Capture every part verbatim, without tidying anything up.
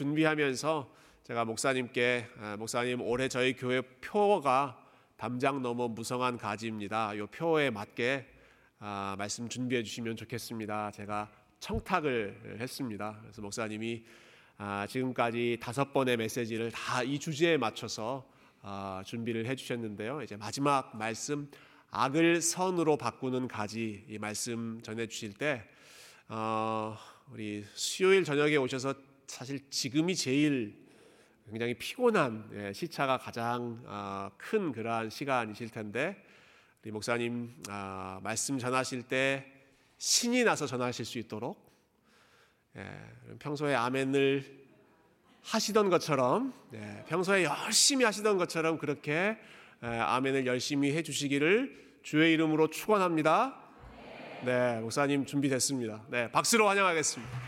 준비하면서 제가 목사님께, 목사님 올해 저희 교회 표어가 담장 넘어 무성한 가지입니다. 이 표어에 맞게 말씀 준비해 주시면 좋겠습니다. 제가 청탁을 했습니다. 그래서 목사님이 지금까지 다섯 번의 메시지를 다 이 주제에 맞춰서 준비를 해주셨는데요. 이제 마지막 말씀, 악을 선으로 바꾸는 가지, 이 말씀 전해주실 때 어, 우리 수요일 저녁에 오셔서 사실 지금이 제일 굉장히 피곤한, 예, 시차가 가장 어, 큰 그러한 시간이실 텐데, 우리 목사님 어, 말씀 전하실 때 신이 나서 전하실 수 있도록, 예, 평소에 아멘을 하시던 것처럼, 예, 평소에 열심히 하시던 것처럼 그렇게, 예, 아멘을 열심히 해주시기를 주의 이름으로 축원합니다. 네, 목사님 준비됐습니다. 네, 박수로 환영하겠습니다.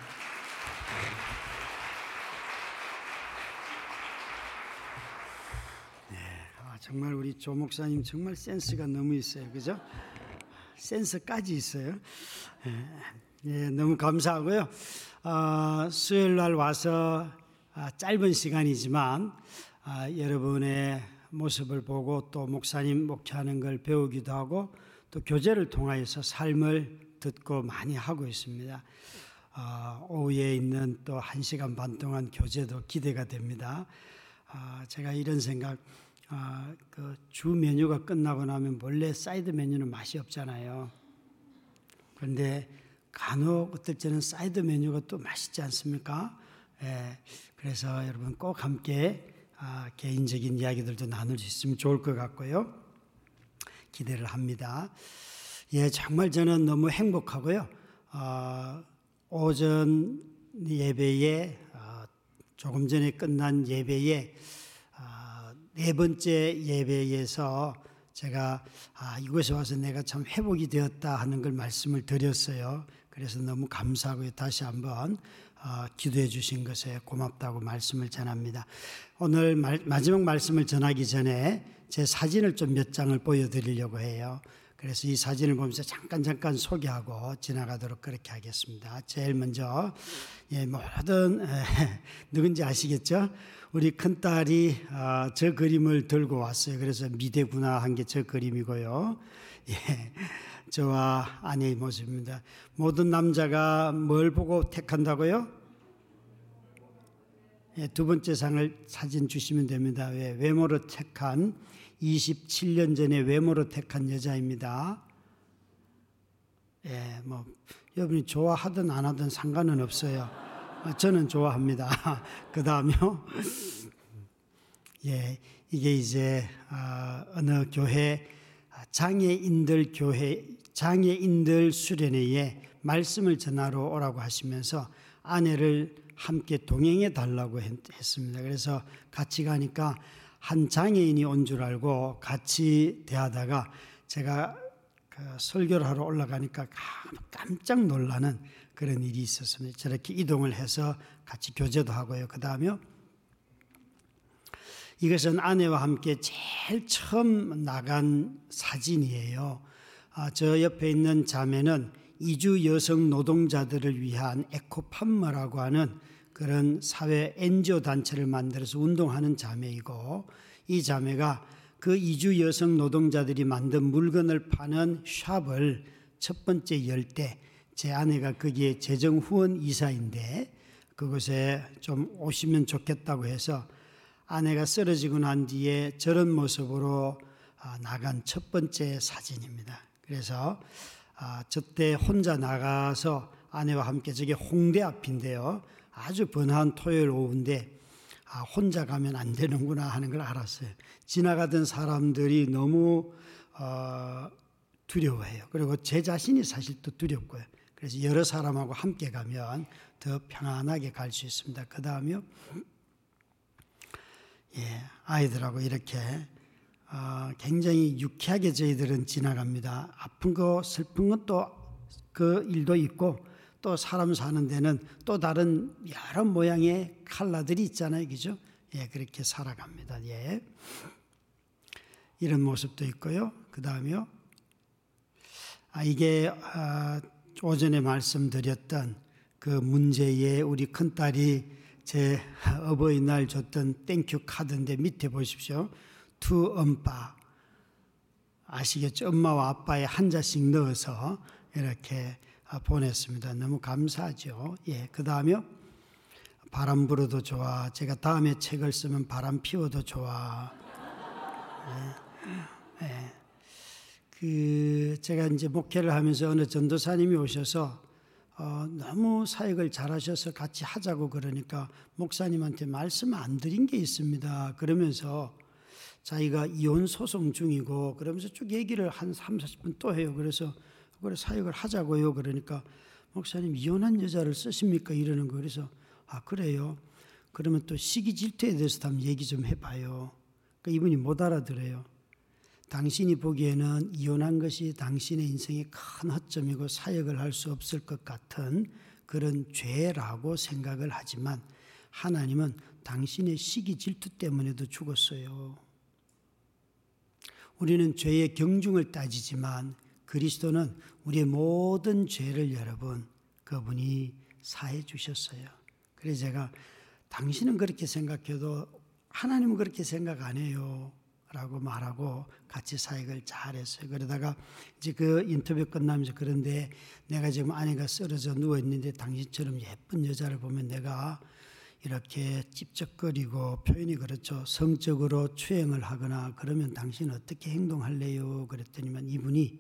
네, 아, 정말 우리 조 목사님 정말 센스가 너무 있어요, 그죠? 센스까지 있어요. 네, 너무 감사하고요. 어, 수요일 날 와서 아, 짧은 시간이지만 아, 여러분의 모습을 보고 또 목사님 목회하는 걸 배우기도 하고 또 교제를 통하여서 삶을 듣고 많이 하고 있습니다. 어, 오후에 있는 또 한 시간 반 동안 교제도 기대가 됩니다. 어, 제가 이런 생각, 어, 그 주 메뉴가 끝나고 나면 원래 사이드 메뉴는 맛이 없잖아요. 그런데 간혹 어떨 때는 사이드 메뉴가 또 맛있지 않습니까? 예, 그래서 여러분 꼭 함께 아, 개인적인 이야기들도 나눌 수 있으면 좋을 것 같고요. 기대를 합니다. 예, 정말 저는 너무 행복하고요. 어, 오전 예배에, 어, 조금 전에 끝난 예배에, 어, 네 번째 예배에서 제가 아, 이곳에 와서 내가 참 회복이 되었다 하는 걸 말씀을 드렸어요. 그래서 너무 감사하고요. 다시 한번 어, 기도해 주신 것에 고맙다고 말씀을 전합니다. 오늘 말, 마지막 말씀을 전하기 전에 제 사진을 좀 몇 장을 보여드리려고 해요. 그래서 이 사진을 보면서 잠깐 잠깐 소개하고 지나가도록 그렇게 하겠습니다. 제일 먼저, 예, 모든, 에, 누군지 아시겠죠? 우리 큰딸이 어, 저 그림을 들고 왔어요. 그래서 미대구나 한 게 저 그림이고요. 예, 저와 아내의 모습입니다. 모든 남자가 뭘 보고 택한다고요? 예, 두 번째 상을 사진 주시면 됩니다. 왜? 외모로 택한, 이십칠 년 전에 외모로 택한 여자입니다. 예, 뭐 여러분이 좋아하든 안 하든 상관은 없어요. 저는 좋아합니다. 그 다음요, 예, 이게 이제 어, 어느 교회 장애인들 교회 장애인들 수련회에 말씀을 전하러 오라고 하시면서 아내를 함께 동행해 달라고 했습니다. 그래서 같이 가니까 한 장애인이 온 줄 알고 같이 대하다가 제가 그 설교를 하러 올라가니까 깜짝 놀라는 그런 일이 있었습니다. 저렇게 이동을 해서 같이 교제도 하고요. 그 다음에 이것은 아내와 함께 제일 처음 나간 사진이에요. 아, 저 옆에 있는 자매는 이주 여성 노동자들을 위한 에코팜머라고 하는 그런 사회 엔지오 단체를 만들어서 운동하는 자매이고, 이 자매가 그 이주 여성 노동자들이 만든 물건을 파는 샵을 첫 번째 열 때 제 아내가 거기에 재정 후원 이사인데 그곳에 좀 오시면 좋겠다고 해서 아내가 쓰러지고 난 뒤에 저런 모습으로 나간 첫 번째 사진입니다. 그래서 저때 혼자 나가서 아내와 함께, 저게 홍대 앞인데요, 아주 번화한 토요일 오후인데 아, 혼자 가면 안 되는구나 하는 걸 알았어요. 지나가던 사람들이 너무 어, 두려워해요. 그리고 제 자신이 사실 또 두렵고요. 그래서 여러 사람하고 함께 가면 더 평안하게 갈 수 있습니다. 그 다음에요, 예, 아이들하고 이렇게 어, 굉장히 유쾌하게 저희들은 지나갑니다. 아픈 거 슬픈 건 또 그 일도 있고, 또 사람 사는 데는 또 다른 여러 모양의 칼라들이 있잖아요, 그죠? 예, 그렇게 살아갑니다. 예, 이런 모습도 있고요. 그 다음요, 아, 이게 아, 오전에 말씀드렸던 그 문제에 우리 큰딸이 제 어버이날 줬던 땡큐 카드인데 밑에 보십시오. 두 엄빠 아시겠죠? 엄마와 아빠에 한 자씩 넣어서 이렇게 보냈습니다. 너무 감사하죠. 예, 그 다음에 바람 불어도 좋아. 제가 다음에 책을 쓰면 바람 피워도 좋아. 예, 예. 그 제가 이제 목회를 하면서 어느 전도사님이 오셔서 어, 너무 사역을 잘하셔서 같이 하자고 그러니까 목사님한테 말씀 안 드린 게 있습니다. 그러면서 자기가 이혼 소송 중이고 그러면서 쭉 얘기를 한 삼사십 분 또 해요. 그래서 그걸 사역을 하자고요. 그러니까 목사님 이혼한 여자를 쓰십니까? 이러는 거예요. 그래서 아 그래요? 그러면 또 시기 질투에 대해서도 한번 얘기 좀 해봐요. 그러니까 이분이 못 알아들어요. 당신이 보기에는 이혼한 것이 당신의 인생의 큰 허점이고 사역을 할 수 없을 것 같은 그런 죄라고 생각을 하지만 하나님은 당신의 시기 질투 때문에도 죽었어요. 우리는 죄의 경중을 따지지만 그리스도는 우리의 모든 죄를 여러분 그분이 사해 주셨어요. 그래서 제가 당신은 그렇게 생각해도 하나님은 그렇게 생각 안 해요. 라고 말하고 같이 사역을 잘했어요. 그러다가 이제 그 인터뷰 끝나면서 그런데 내가 지금 아내가 쓰러져 누워있는데 당신처럼 예쁜 여자를 보면 내가 이렇게 찝쩍거리고 표현이 그렇죠. 성적으로 추행을 하거나 그러면 당신 어떻게 행동할래요? 그랬더니만 이분이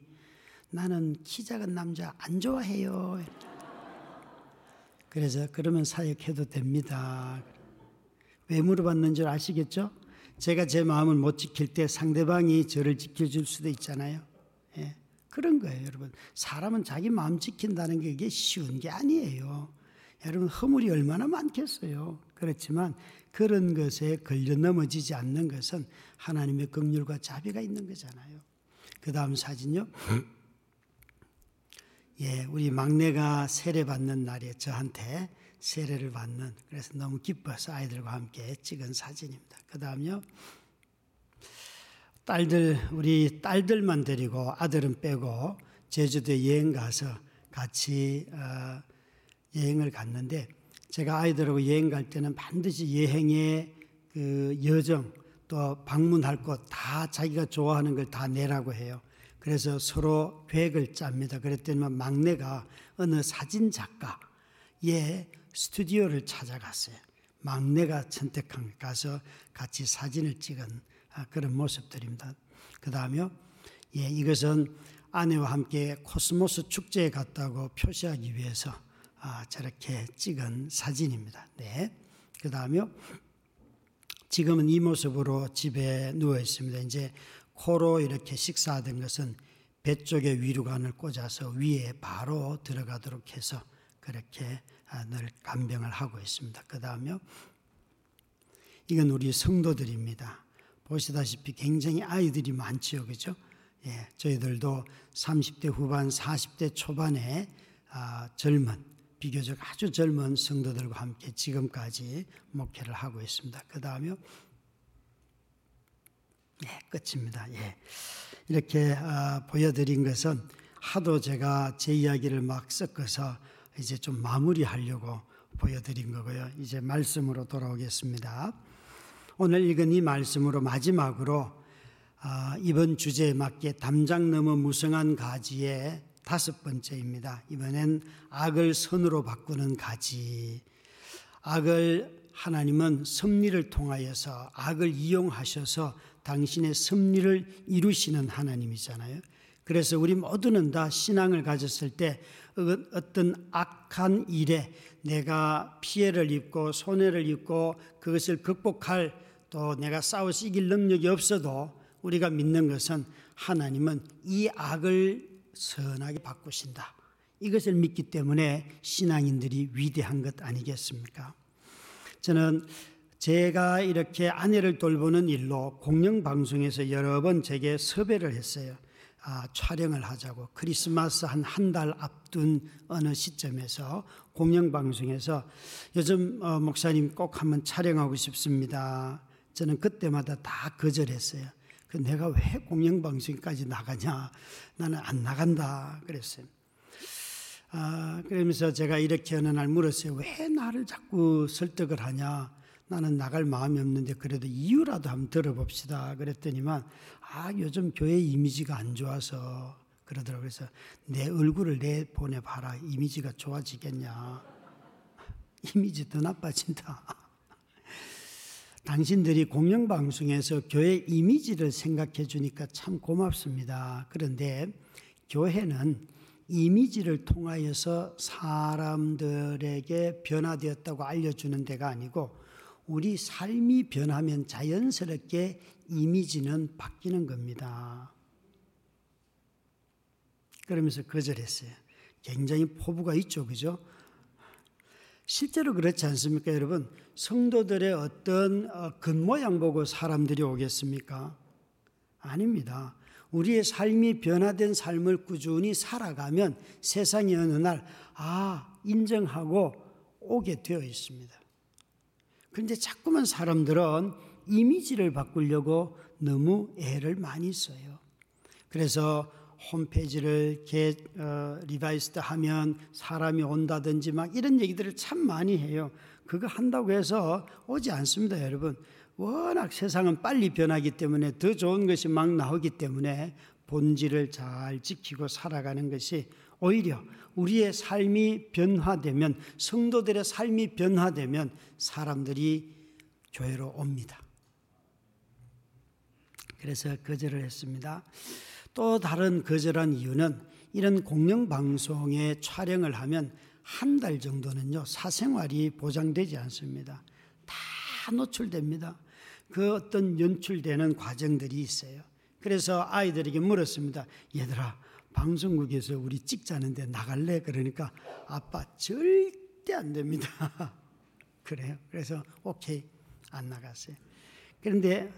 나는 키 작은 남자 안 좋아해요. 그래서 그러면 사역해도 됩니다. 왜 물어봤는 줄 아시겠죠? 제가 제 마음을 못 지킬 때 상대방이 저를 지켜줄 수도 있잖아요. 예, 그런 거예요, 여러분. 사람은 자기 마음 지킨다는 게 이게 쉬운 게 아니에요. 여러분, 허물이 얼마나 많겠어요. 그렇지만 그런 것에 걸려 넘어지지 않는 것은 하나님의 긍휼과 자비가 있는 거잖아요. 그 다음 사진요. 예, 우리 막내가 세례받는 날에 저한테 세례를 받는, 그래서 너무 기뻐서 아이들과 함께 찍은 사진입니다. 그 다음요. 딸들, 우리 딸들만 데리고 아들은 빼고 제주도에 여행 가서 같이 어, 여행을 갔는데 제가 아이들하고 여행 갈 때는 반드시 여행의 그 여정 또 방문할 곳 다 자기가 좋아하는 걸 다 내라고 해요. 그래서 서로 계획을 짭니다. 그랬더니만 막내가 어느 사진작가의 스튜디오를 찾아갔어요. 막내가 선택한 가서 같이 사진을 찍은 그런 모습들입니다. 그 다음에 예, 이것은 아내와 함께 코스모스 축제에 갔다고 표시하기 위해서 아, 저렇게 찍은 사진입니다. 네. 그 다음에 지금은 이 모습으로 집에 누워 있습니다. 이제 코로 이렇게 식사하던 것은 배 쪽에 위류관을 꽂아서 위에 바로 들어가도록 해서 그렇게 늘 간병을 하고 있습니다. 그 다음에 이건 우리 성도들입니다. 보시다시피 굉장히 아이들이 많지요. 그렇죠? 예, 저희들도 삼십 대 후반, 사십 대 초반에 아, 젊은, 비교적 아주 젊은 성도들과 함께 지금까지 목회를 하고 있습니다. 그 다음에 예, 끝입니다. 예, 이렇게 아, 보여드린 것은 하도 제가 제 이야기를 막 섞어서 이제 좀 마무리하려고 보여드린 거고요. 이제 말씀으로 돌아오겠습니다. 오늘 읽은 이 말씀으로 마지막으로 아, 이번 주제에 맞게 담장 넘어 무성한 가지의 다섯 번째입니다. 이번엔 악을 선으로 바꾸는 가지. 악을 하나님은 섭리를 통하여서 악을 이용하셔서 당신의 섭리를 이루시는 하나님이잖아요. 그래서 우리 모두는 다 신앙을 가졌을 때 어떤 악한 일에 내가 피해를 입고 손해를 입고 그것을 극복할 또 내가 싸워서 이길 능력이 없어도 우리가 믿는 것은 하나님은 이 악을 선하게 바꾸신다. 이것을 믿기 때문에 신앙인들이 위대한 것 아니겠습니까? 저는 제가 이렇게 아내를 돌보는 일로 공영방송에서 여러 번 제게 섭외를 했어요. 아, 촬영을 하자고. 크리스마스 한 한 달 앞둔 어느 시점에서 공영방송에서 요즘 어, 목사님 꼭 한번 촬영하고 싶습니다. 저는 그때마다 다 거절했어요. 그 내가 왜 공영방송까지 나가냐? 나는 안 나간다. 그랬어요. 아, 그러면서 제가 이렇게 어느 날 물었어요. 왜 나를 자꾸 설득을 하냐? 나는 나갈 마음이 없는데 그래도 이유라도 한번 들어봅시다. 그랬더니만 아, 요즘 교회 이미지가 안 좋아서 그러더라고요. 그래서 내 얼굴을 내보내봐라. 이미지가 좋아지겠냐. 이미지 더 나빠진다. 당신들이 공영방송에서 교회 이미지를 생각해 주니까 참 고맙습니다. 그런데 교회는 이미지를 통하여서 사람들에게 변화되었다고 알려주는 데가 아니고 우리 삶이 변하면 자연스럽게 이미지는 바뀌는 겁니다. 그러면서 거절했어요. 굉장히 포부가 있죠. 그죠? 실제로 그렇지 않습니까, 여러분? 성도들의 어떤 겉모양 보고 사람들이 오겠습니까? 아닙니다. 우리의 삶이 변화된 삶을 꾸준히 살아가면 세상이 어느 날 아, 인정하고 오게 되어 있습니다. 그런데 자꾸만 사람들은 이미지를 바꾸려고 너무 애를 많이 써요. 그래서 홈페이지를 개, 어, 리바이스드 하면 사람이 온다든지 막 이런 얘기들을 참 많이 해요. 그거 한다고 해서 오지 않습니다, 여러분. 워낙 세상은 빨리 변하기 때문에 더 좋은 것이 막 나오기 때문에 본질을 잘 지키고 살아가는 것이 오히려 우리의 삶이 변화되면, 성도들의 삶이 변화되면 사람들이 교회로 옵니다. 그래서 거절을 했습니다. 또 다른 거절한 이유는 이런 공영방송에 촬영을 하면 한 달 정도는요, 사생활이 보장되지 않습니다. 다 노출됩니다. 그 어떤 연출되는 과정들이 있어요. 그래서 아이들에게 물었습니다. 얘들아, 방송국에서 우리 찍자는데 나갈래? 그러니까 아빠 절대 안 됩니다. 그래요. 그래서 오케이, 안 나갔어요. 그런데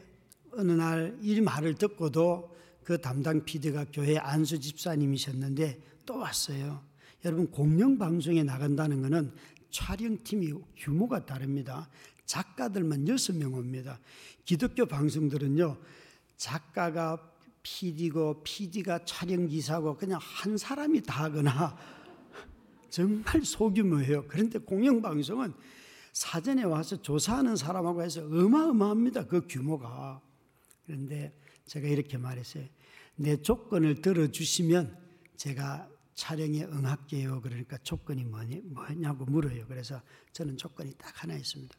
어느 날 이 말을 듣고도 그 담당 피디가 교회 안수 집사님이셨는데 또 왔어요. 여러분, 공영방송에 나간다는 것은 촬영팀이 규모가 다릅니다. 작가들만 여섯 명 옵니다. 기독교 방송들은요, 작가가 피디고 피디가 촬영기사고 그냥 한 사람이 다 하거나 정말 소규모예요. 그런데 공영방송은 사전에 와서 조사하는 사람하고 해서 어마어마합니다. 그 규모가. 그런데 제가 이렇게 말했어요. 내 조건을 들어주시면 제가 촬영에 응할게요. 그러니까 조건이 뭐니, 뭐냐고 물어요. 그래서 저는 조건이 딱 하나 있습니다.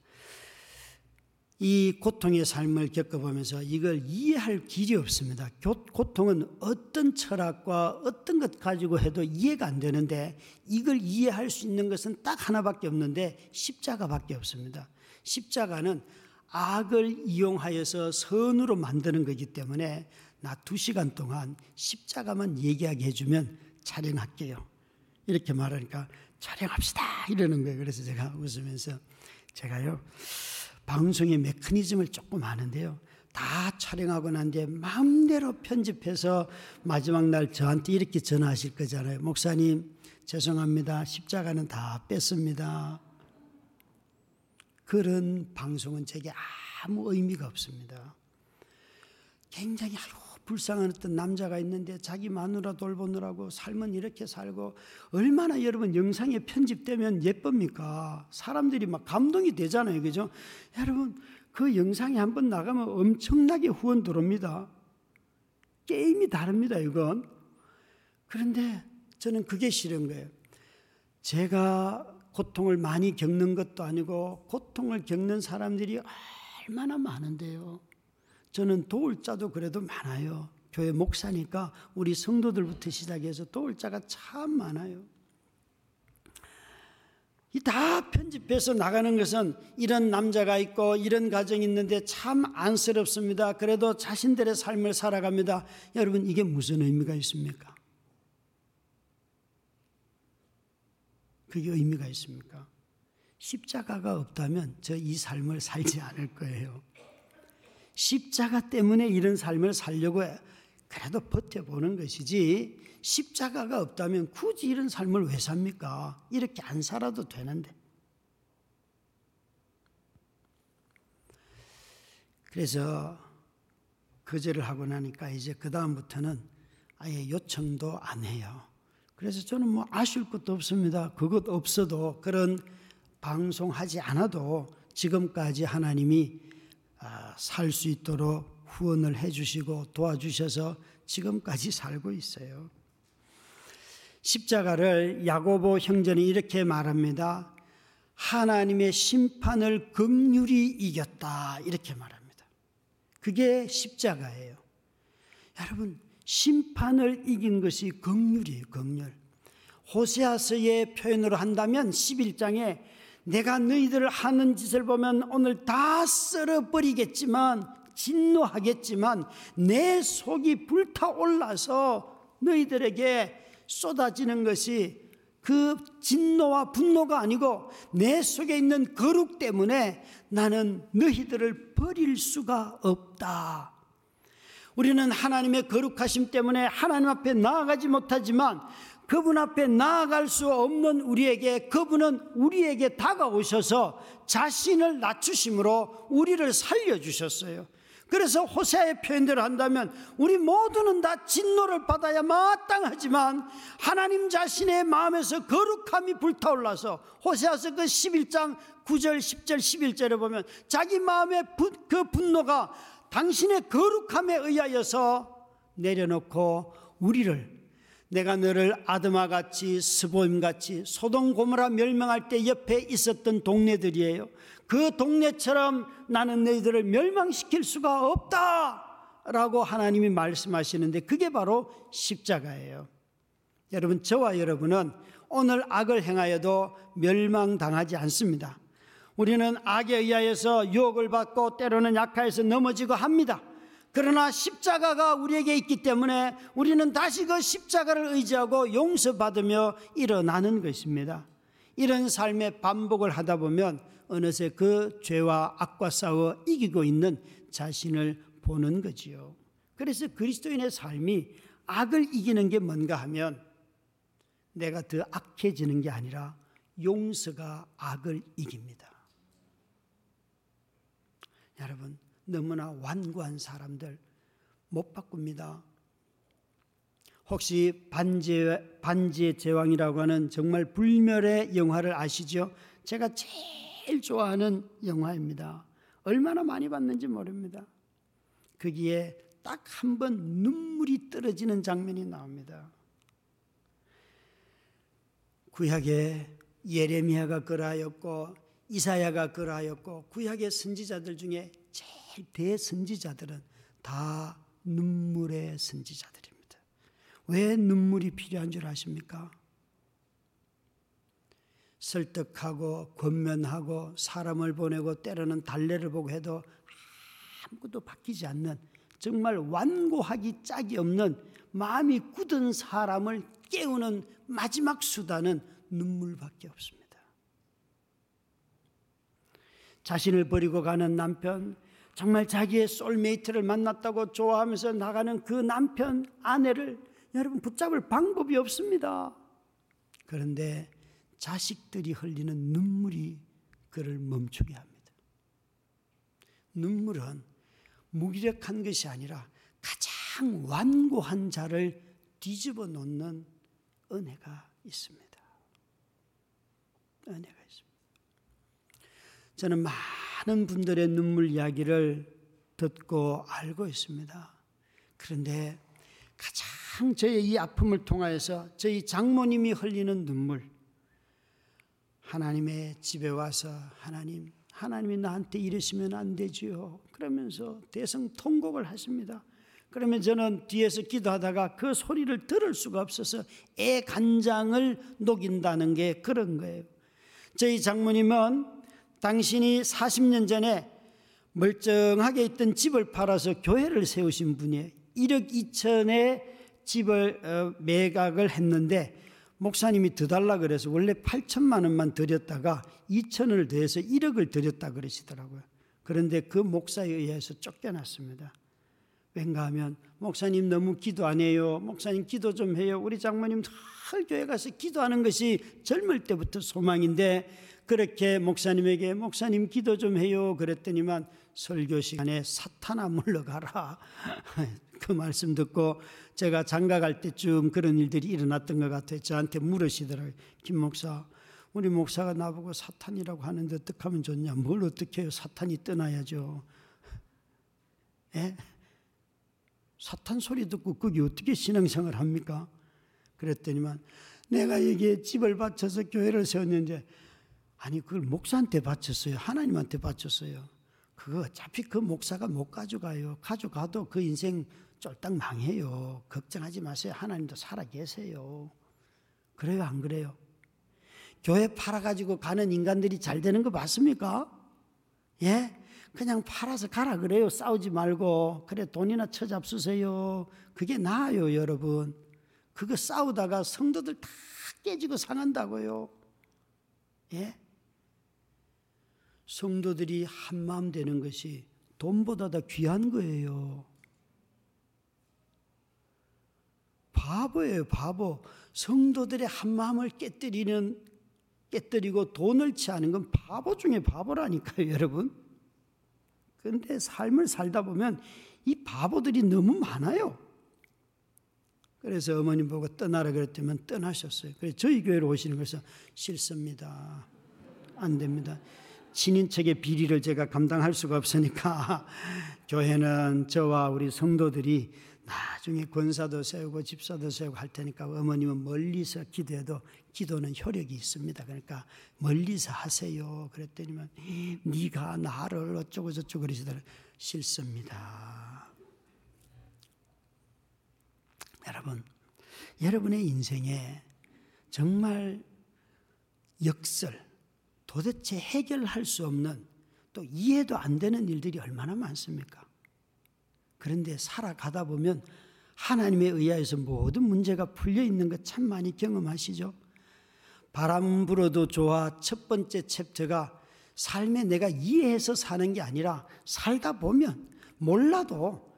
이 고통의 삶을 겪어보면서 이걸 이해할 길이 없습니다. 고통은 어떤 철학과 어떤 것 가지고 해도 이해가 안 되는데 이걸 이해할 수 있는 것은 딱 하나밖에 없는데 십자가밖에 없습니다. 십자가는 악을 이용하여서 선으로 만드는 거기 때문에 나 두 시간 동안 십자가만 얘기하게 해주면 촬영할게요. 이렇게 말하니까 촬영합시다 이러는 거예요. 그래서 제가 웃으면서 제가요, 방송의 메커니즘을 조금 아는데요, 다 촬영하고 난 뒤에 마음대로 편집해서 마지막 날 저한테 이렇게 전화하실 거잖아요. 목사님, 죄송합니다. 십자가는 다 뺐습니다. 그런 방송은 제게 아무 의미가 없습니다. 굉장히 아이고, 불쌍한 어떤 남자가 있는데 자기 마누라 돌보느라고 삶은 이렇게 살고, 얼마나 여러분 영상에 편집되면 예쁩니까? 사람들이 막 감동이 되잖아요. 그죠? 여러분, 그 영상이 한번 나가면 엄청나게 후원 들어옵니다. 게임이 다릅니다, 이건. 그런데 저는 그게 싫은 거예요. 제가 고통을 많이 겪는 것도 아니고 고통을 겪는 사람들이 얼마나 많은데요. 저는 도울 자도 그래도 많아요. 교회 목사니까 우리 성도들부터 시작해서 도울 자가 참 많아요. 이 다 편집해서 나가는 것은 이런 남자가 있고 이런 가정이 있는데 참 안쓰럽습니다. 그래도 자신들의 삶을 살아갑니다. 여러분, 이게 무슨 의미가 있습니까? 그게 의미가 있습니까? 십자가가 없다면 저 이 삶을 살지 않을 거예요. 십자가 때문에 이런 삶을 살려고 그래도 버텨보는 것이지, 십자가가 없다면 굳이 이런 삶을 왜 삽니까? 이렇게 안 살아도 되는데. 그래서 거절을 하고 나니까 이제 그 다음부터는 아예 요청도 안 해요. 그래서 저는 뭐 아쉬울 것도 없습니다. 그것 없어도 그런 방송하지 않아도 지금까지 하나님이 살 수 있도록 후원을 해주시고 도와주셔서 지금까지 살고 있어요. 십자가를 야고보 형제는 이렇게 말합니다. 하나님의 심판을 긍휼히 이겼다, 이렇게 말합니다. 그게 십자가예요. 여러분, 심판을 이긴 것이 긍휼이에요. 긍휼. 호세아서의 표현으로 한다면 십일 장에 내가 너희들 하는 짓을 보면 오늘 다 썰어버리겠지만, 진노하겠지만 내 속이 불타올라서 너희들에게 쏟아지는 것이 그 진노와 분노가 아니고 내 속에 있는 거룩 때문에 나는 너희들을 버릴 수가 없다. 우리는 하나님의 거룩하심 때문에 하나님 앞에 나아가지 못하지만 그분 앞에 나아갈 수 없는 우리에게 그분은 우리에게 다가오셔서 자신을 낮추심으로 우리를 살려주셨어요. 그래서 호세아의 표현대로 한다면 우리 모두는 다 진노를 받아야 마땅하지만 하나님 자신의 마음에서 거룩함이 불타올라서 호세아서 그 십일 장 구 절 십 절 십일 절에 보면 자기 마음의 그 분노가 당신의 거룩함에 의하여서 내려놓고 우리를, 내가 너를 아드마같이 스보임같이 소돔 고모라 멸망할 때 옆에 있었던 동네들이에요. 그 동네처럼 나는 너희들을 멸망시킬 수가 없다라고 하나님이 말씀하시는데 그게 바로 십자가예요. 여러분, 저와 여러분은 오늘 악을 행하여도 멸망당하지 않습니다. 우리는 악에 의하여서 유혹을 받고 때로는 약하여서 넘어지고 합니다. 그러나 십자가가 우리에게 있기 때문에 우리는 다시 그 십자가를 의지하고 용서받으며 일어나는 것입니다. 이런 삶의 반복을 하다 보면 어느새 그 죄와 악과 싸워 이기고 있는 자신을 보는 거지요. 그래서 그리스도인의 삶이 악을 이기는 게 뭔가 하면 내가 더 악해지는 게 아니라 용서가 악을 이깁니다. 여러분, 너무나 완고한 사람들 못 바꿉니다. 혹시 반지의, 반지의 제왕이라고 하는 정말 불멸의 영화를 아시죠? 제가 제일 좋아하는 영화입니다. 얼마나 많이 봤는지 모릅니다. 거기에 딱 한 번 눈물이 떨어지는 장면이 나옵니다. 구약의 예레미야가 그러하였고 이사야가 그러하였고 구약의 선지자들 중에 제일 대선지자들은 다 눈물의 선지자들입니다. 왜 눈물이 필요한 줄 아십니까? 설득하고 권면하고 사람을 보내고 때로는 달래를 보고 해도 아무것도 바뀌지 않는, 정말 완고하기 짝이 없는 마음이 굳은 사람을 깨우는 마지막 수단은 눈물밖에 없습니다. 자신을 버리고 가는 남편, 정말 자기의 솔메이트를 만났다고 좋아하면서 나가는 그 남편, 아내를 여러분 붙잡을 방법이 없습니다. 그런데 자식들이 흘리는 눈물이 그를 멈추게 합니다. 눈물은 무기력한 것이 아니라 가장 완고한 자를 뒤집어 놓는 은혜가 있습니다. 은혜가 있습니다. 저는 많은 분들의 눈물 이야기를 듣고 알고 있습니다. 그런데 가장 저의 이 아픔을 통하여서 저희 장모님이 흘리는 눈물, 하나님의 집에 와서 하나님, 하나님이 나한테 이러시면 안 되지요, 그러면서 대성통곡을 하십니다. 그러면 저는 뒤에서 기도하다가 그 소리를 들을 수가 없어서 애 간장을 녹인다는 게 그런 거예요. 저희 장모님은 당신이 사십 년 전에 멀쩡하게 있던 집을 팔아서 교회를 세우신 분이에요. 일억 이천에 집을 매각을 했는데 목사님이 더 달라 그래서 원래 팔천만 원만 드렸다가 이천을 더해서 일억을 드렸다 그러시더라고요. 그런데 그 목사에 의해서 쫓겨났습니다. 왠가 하면 목사님 너무 기도 안 해요. 목사님 기도 좀 해요. 우리 장모님 늘 교회 가서 기도하는 것이 젊을 때부터 소망인데 그렇게 목사님에게 목사님 기도 좀 해요 그랬더니만 설교 시간에 사탄아 물러가라 그 말씀 듣고 제가 장가 갈 때쯤 그런 일들이 일어났던 것 같아요. 저한테 물으시더라고요. 김 목사, 우리 목사가 나보고 사탄이라고 하는데 어떻게 하면 좋냐. 뭘 어떻게 해요. 사탄이 떠나야죠. 예? 사탄 소리 듣고 거기 어떻게 신앙생활 합니까? 그랬더니만 내가 여기에 집을 바쳐서 교회를 세웠는데 아니 그걸 목사한테 바쳤어요. 하나님한테 바쳤어요. 그거 어차피 그 목사가 못 가져가요. 가져가도 그 인생 쫄딱 망해요. 걱정하지 마세요. 하나님도 살아계세요. 그래요 안 그래요? 교회 팔아가지고 가는 인간들이 잘 되는 거 맞습니까? 예? 그냥 팔아서 가라 그래요. 싸우지 말고. 그래 돈이나 쳐잡수세요. 그게 나아요 여러분. 그거 싸우다가 성도들 다 깨지고 상한다고요. 예? 성도들이 한마음 되는 것이 돈보다 더 귀한 거예요. 바보예요 바보. 성도들의 한마음을 깨뜨리는, 깨뜨리고 돈을 취하는 건 바보 중에 바보라니까요 여러분. 그런데 삶을 살다 보면 이 바보들이 너무 많아요. 그래서 어머님 보고 떠나라 그랬더니만 떠나셨어요. 그래서 저희 교회로 오시는 것은 싫습니다. 안 됩니다. 친인척의 비리를 제가 감당할 수가 없으니까 교회는 저와 우리 성도들이 나중에 권사도 세우고 집사도 세우고 할 테니까 어머님은 멀리서 기도해도 기도는 효력이 있습니다. 그러니까 멀리서 하세요. 그랬더니만 네가 나를 어쩌고 저쩌고 그러시더라. 싫습니다. 여러분, 여러분의 인생에 정말 역설, 도대체 해결할 수 없는 또 이해도 안 되는 일들이 얼마나 많습니까? 그런데 살아가다 보면 하나님의 의하여서 모든 문제가 풀려 있는 것 참 많이 경험하시죠? 바람 불어도 좋아 첫 번째 챕터가 삶에 내가 이해해서 사는 게 아니라 살다 보면 몰라도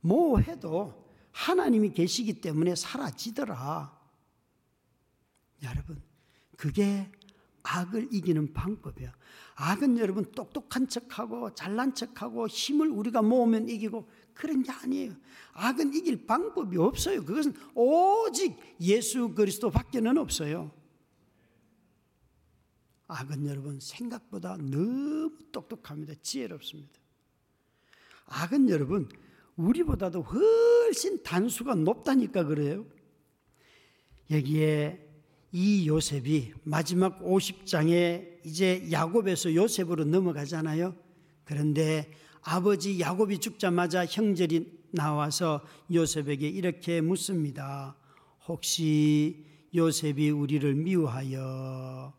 뭐해도 하나님이 계시기 때문에 사라지더라. 여러분, 그게 악을 이기는 방법이야. 악은 여러분 똑똑한 척하고 잘난 척하고 힘을 우리가 모으면 이기고 그런 게 아니에요. 악은 이길 방법이 없어요. 그것은 오직 예수 그리스도밖에는 없어요. 악은 여러분 생각보다 너무 똑똑합니다. 지혜롭습니다. 악은 여러분 우리보다도 훨씬 단수가 높다니까 그래요. 여기에 이 요셉이 마지막 오십 장에 이제 야곱에서 요셉으로 넘어가잖아요. 그런데 아버지 야곱이 죽자마자 형제들이 나와서 요셉에게 이렇게 묻습니다. 혹시 요셉이 우리를 미워하여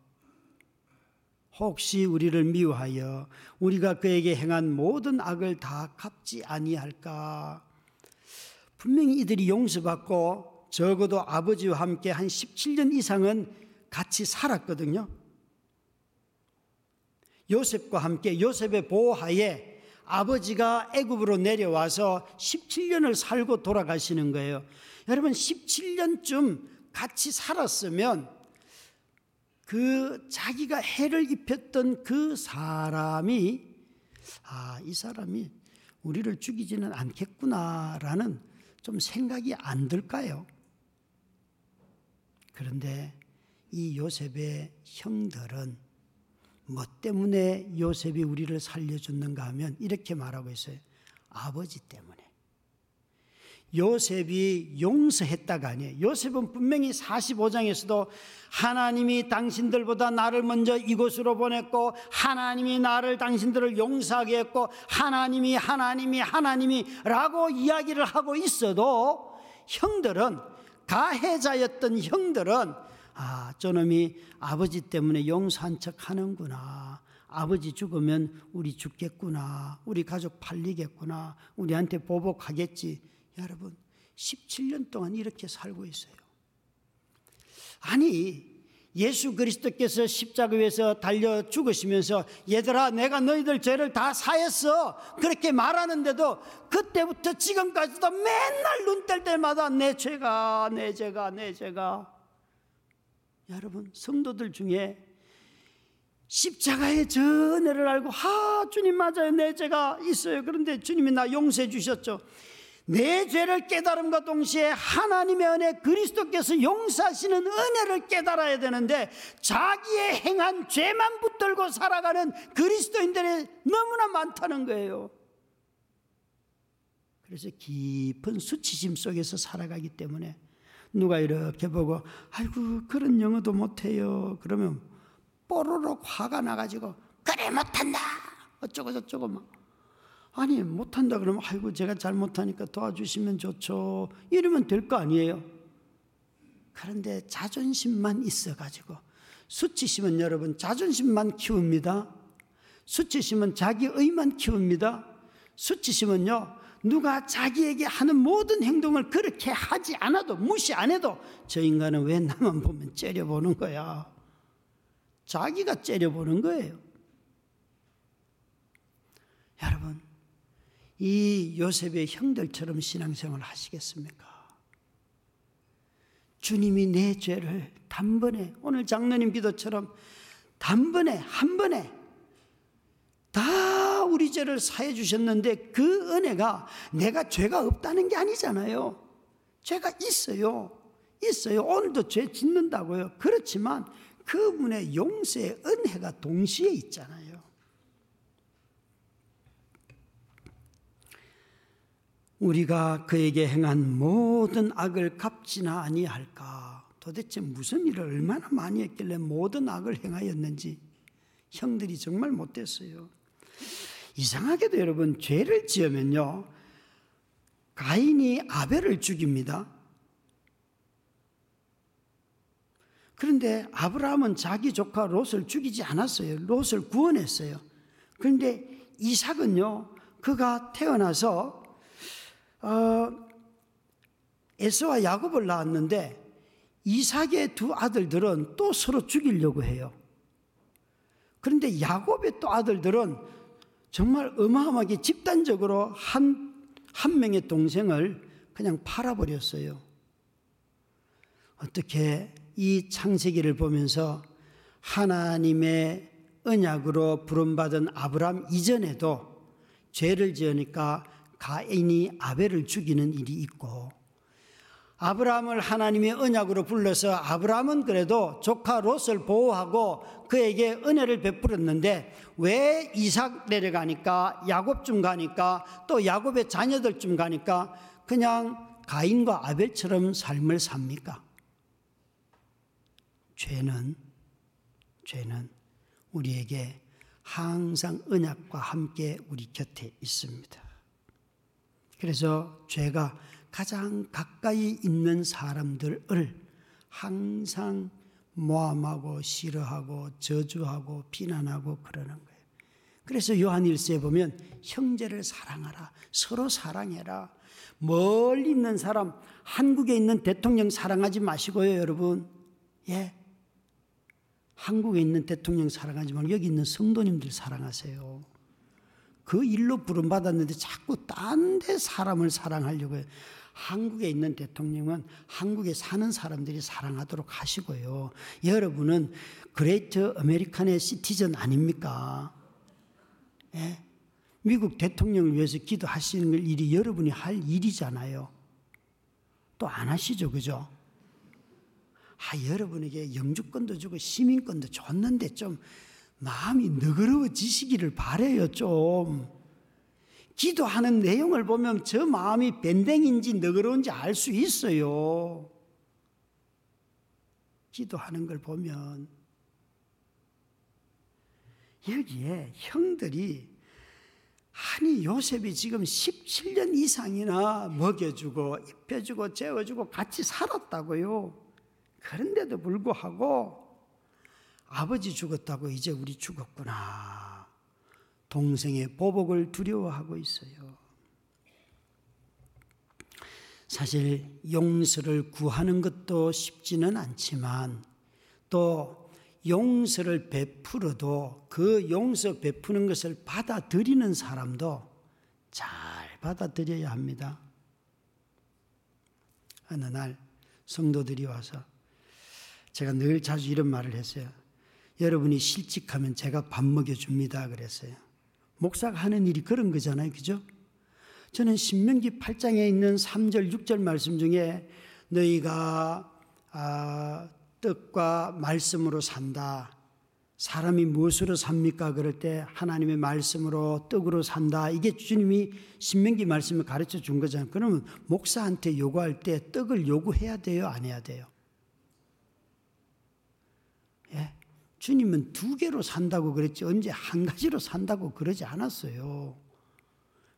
혹시 우리를 미워하여 우리가 그에게 행한 모든 악을 다 갚지 아니할까? 분명히 이들이 용서받고 적어도 아버지와 함께 한 십칠 년 이상은 같이 살았거든요. 요셉과 함께 요셉의 보호하에 아버지가 애굽으로 내려와서 십칠 년을 살고 돌아가시는 거예요. 여러분 십칠 년쯤 같이 살았으면 그 자기가 해를 입혔던 그 사람이 아, 이 사람이 우리를 죽이지는 않겠구나라는 좀 생각이 안 들까요? 그런데 이 요셉의 형들은 뭐 때문에 요셉이 우리를 살려줬는가 하면 이렇게 말하고 있어요. 아버지 때문에. 요셉이 용서했다가 아니에요. 요셉은 분명히 사십오 장에서도 하나님이 당신들보다 나를 먼저 이곳으로 보냈고 하나님이 나를 당신들을 용서하게 했고 하나님이 하나님이 하나님이라고 이야기를 하고 있어도 형들은 가해자였던 형들은 아 저놈이 아버지 때문에 용서한 척 하는구나. 아버지 죽으면 우리 죽겠구나. 우리 가족 팔리겠구나. 우리한테 보복하겠지. 여러분 십칠 년 동안 이렇게 살고 있어요. 아니 예수 그리스도께서 십자가 위에서 달려 죽으시면서 얘들아 내가 너희들 죄를 다 사했어 그렇게 말하는데도 그때부터 지금까지도 맨날 눈 뗄 때마다 내 죄가 내 죄가 내 죄가. 여러분 성도들 중에 십자가의 전애를 알고 아 주님 맞아요 내 죄가 있어요 그런데 주님이 나 용서해 주셨죠. 내 죄를 깨달음과 동시에 하나님의 은혜 그리스도께서 용서하시는 은혜를 깨달아야 되는데 자기의 행한 죄만 붙들고 살아가는 그리스도인들이 너무나 많다는 거예요. 그래서 깊은 수치심 속에서 살아가기 때문에 누가 이렇게 보고 아이고 그런 영어도 못해요 그러면 뽀로록 화가 나가지고 그래 못한다 어쩌고 저쩌고 막 아니 못한다 그러면 아이고 제가 잘 못하니까 도와주시면 좋죠 이러면 될 거 아니에요. 그런데 자존심만 있어가지고 수치심은 여러분 자존심만 키웁니다. 수치심은 자기 의만 키웁니다. 수치심은요 누가 자기에게 하는 모든 행동을 그렇게 하지 않아도 무시 안 해도 저 인간은 왜 나만 보면 째려보는 거야 자기가 째려보는 거예요. 여러분 이 요셉의 형들처럼 신앙생활을 하시겠습니까? 주님이 내 죄를 단번에 오늘 장로님 기도처럼 단번에 한 번에 다 우리 죄를 사해 주셨는데 그 은혜가 내가 죄가 없다는 게 아니잖아요. 죄가 있어요. 있어요. 오늘도 죄 짓는다고요. 그렇지만 그분의 용서의 은혜가 동시에 있잖아요. 우리가 그에게 행한 모든 악을 갚지나 아니할까? 도대체 무슨 일을 얼마나 많이 했길래 모든 악을 행하였는지 형들이 정말 못됐어요. 이상하게도 여러분 죄를 지으면요 가인이 아벨을 죽입니다. 그런데 아브라함은 자기 조카 롯을 죽이지 않았어요. 롯을 구원했어요. 그런데 이삭은요 그가 태어나서 어, 에서와 야곱을 낳았는데 이삭의 두 아들들은 또 서로 죽이려고 해요. 그런데 야곱의 또 아들들은 정말 어마어마하게 집단적으로 한 한 명의 동생을 그냥 팔아버렸어요. 어떻게 이 창세기를 보면서 하나님의 언약으로 부름받은 아브람 이전에도 죄를 지으니까 가인이 아벨을 죽이는 일이 있고 아브라함을 하나님의 언약으로 불러서 아브라함은 그래도 조카 롯을 보호하고 그에게 은혜를 베풀었는데 왜 이삭 내려가니까 야곱쯤 가니까 또 야곱의 자녀들쯤 가니까 그냥 가인과 아벨처럼 삶을 삽니까? 죄는 죄는 우리에게 항상 언약과 함께 우리 곁에 있습니다. 그래서 죄가 가장 가까이 있는 사람들을 항상 모함하고 싫어하고 저주하고 비난하고 그러는 거예요. 그래서 요한일서에 보면 형제를 사랑하라 서로 사랑해라. 멀리 있는 사람 한국에 있는 대통령 사랑하지 마시고요 여러분. 예, 한국에 있는 대통령 사랑하지 말고 여기 있는 성도님들 사랑하세요. 그 일로 부름받았는데 자꾸 딴 데 사람을 사랑하려고 해요. 한국에 있는 대통령은 한국에 사는 사람들이 사랑하도록 하시고요. 여러분은 그레이트 아메리칸의 시티즌 아닙니까? 예? 미국 대통령을 위해서 기도하시는 일이 여러분이 할 일이잖아요. 또 안 하시죠, 그죠? 아, 여러분에게 영주권도 주고 시민권도 줬는데 좀 마음이 너그러워지시기를 바라요. 좀 기도하는 내용을 보면 저 마음이 밴댕인지 너그러운지 알 수 있어요. 기도하는 걸 보면 여기에 형들이 아니 요셉이 지금 십칠 년 이상이나 먹여주고 입혀주고 재워주고 같이 살았다고요. 그런데도 불구하고 아버지 죽었다고 이제 우리 죽었구나. 동생의 보복을 두려워하고 있어요. 사실 용서를 구하는 것도 쉽지는 않지만 또 용서를 베풀어도 그 용서 베푸는 것을 받아들이는 사람도 잘 받아들여야 합니다. 어느 날 성도들이 와서 제가 늘 자주 이런 말을 했어요. 여러분이 실직하면 제가 밥 먹여줍니다. 그랬어요. 목사가 하는 일이 그런 거잖아요. 그죠? 저는 신명기 팔 장에 있는 삼 절 육 절 말씀 중에 너희가 아, 뜻과 말씀으로 산다. 사람이 무엇으로 삽니까? 그럴 때 하나님의 말씀으로 뜻으로 산다. 이게 주님이 신명기 말씀을 가르쳐 준 거잖아요. 그러면 목사한테 요구할 때 뜻을 요구해야 돼요? 안 해야 돼요? 예. 주님은 두 개로 산다고 그랬지 언제 한 가지로 산다고 그러지 않았어요.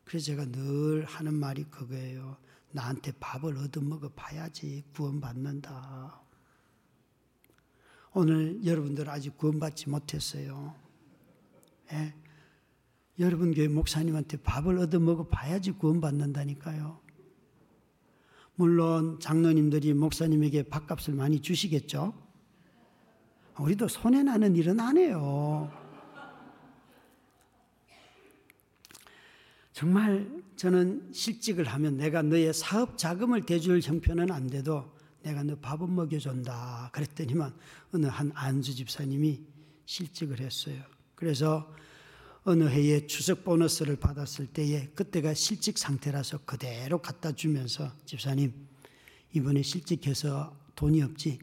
그래서 제가 늘 하는 말이 그거예요. 나한테 밥을 얻어먹어 봐야지 구원받는다. 오늘 여러분들 아직 구원받지 못했어요. 예? 여러분 교회 목사님한테 밥을 얻어먹어 봐야지 구원받는다니까요. 물론 장로님들이 목사님에게 밥값을 많이 주시겠죠. 우리도 손해나는 일은 안 해요. 정말 저는 실직을 하면 내가 너의 사업 자금을 대줄 형편은 안 돼도 내가 너 밥은 먹여준다. 그랬더니만 어느 한 안수 집사님이 실직을 했어요. 그래서 어느 해에 추석 보너스를 받았을 때에 그때가 실직 상태라서 그대로 갖다 주면서 집사님 이번에 실직해서 돈이 없지.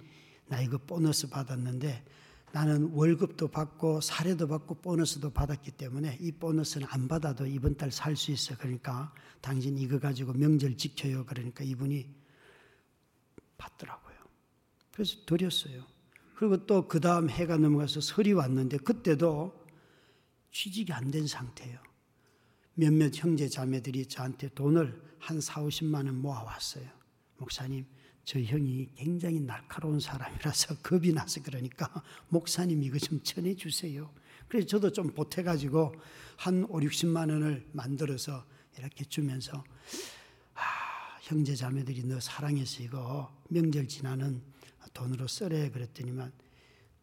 나 이거 보너스 받았는데 나는 월급도 받고 사례도 받고 보너스도 받았기 때문에 이 보너스는 안 받아도 이번 달 살 수 있어. 그러니까 당신 이거 가지고 명절 지켜요. 그러니까 이분이 받더라고요. 그래서 드렸어요. 그리고 또 그 다음 해가 넘어가서 설이 왔는데 그때도 취직이 안 된 상태예요. 몇몇 형제 자매들이 저한테 돈을 한 사오십만 원 모아왔어요. 목사님 저 형이 굉장히 날카로운 사람이라서 겁이 나서 그러니까 목사님 이거 좀 전해 주세요. 그래서 저도 좀 보태가지고 한 오육십만 원을 만들어서 이렇게 주면서 아, 형제 자매들이 너 사랑해서 이거 명절 지나는 돈으로 쓰래. 그랬더니만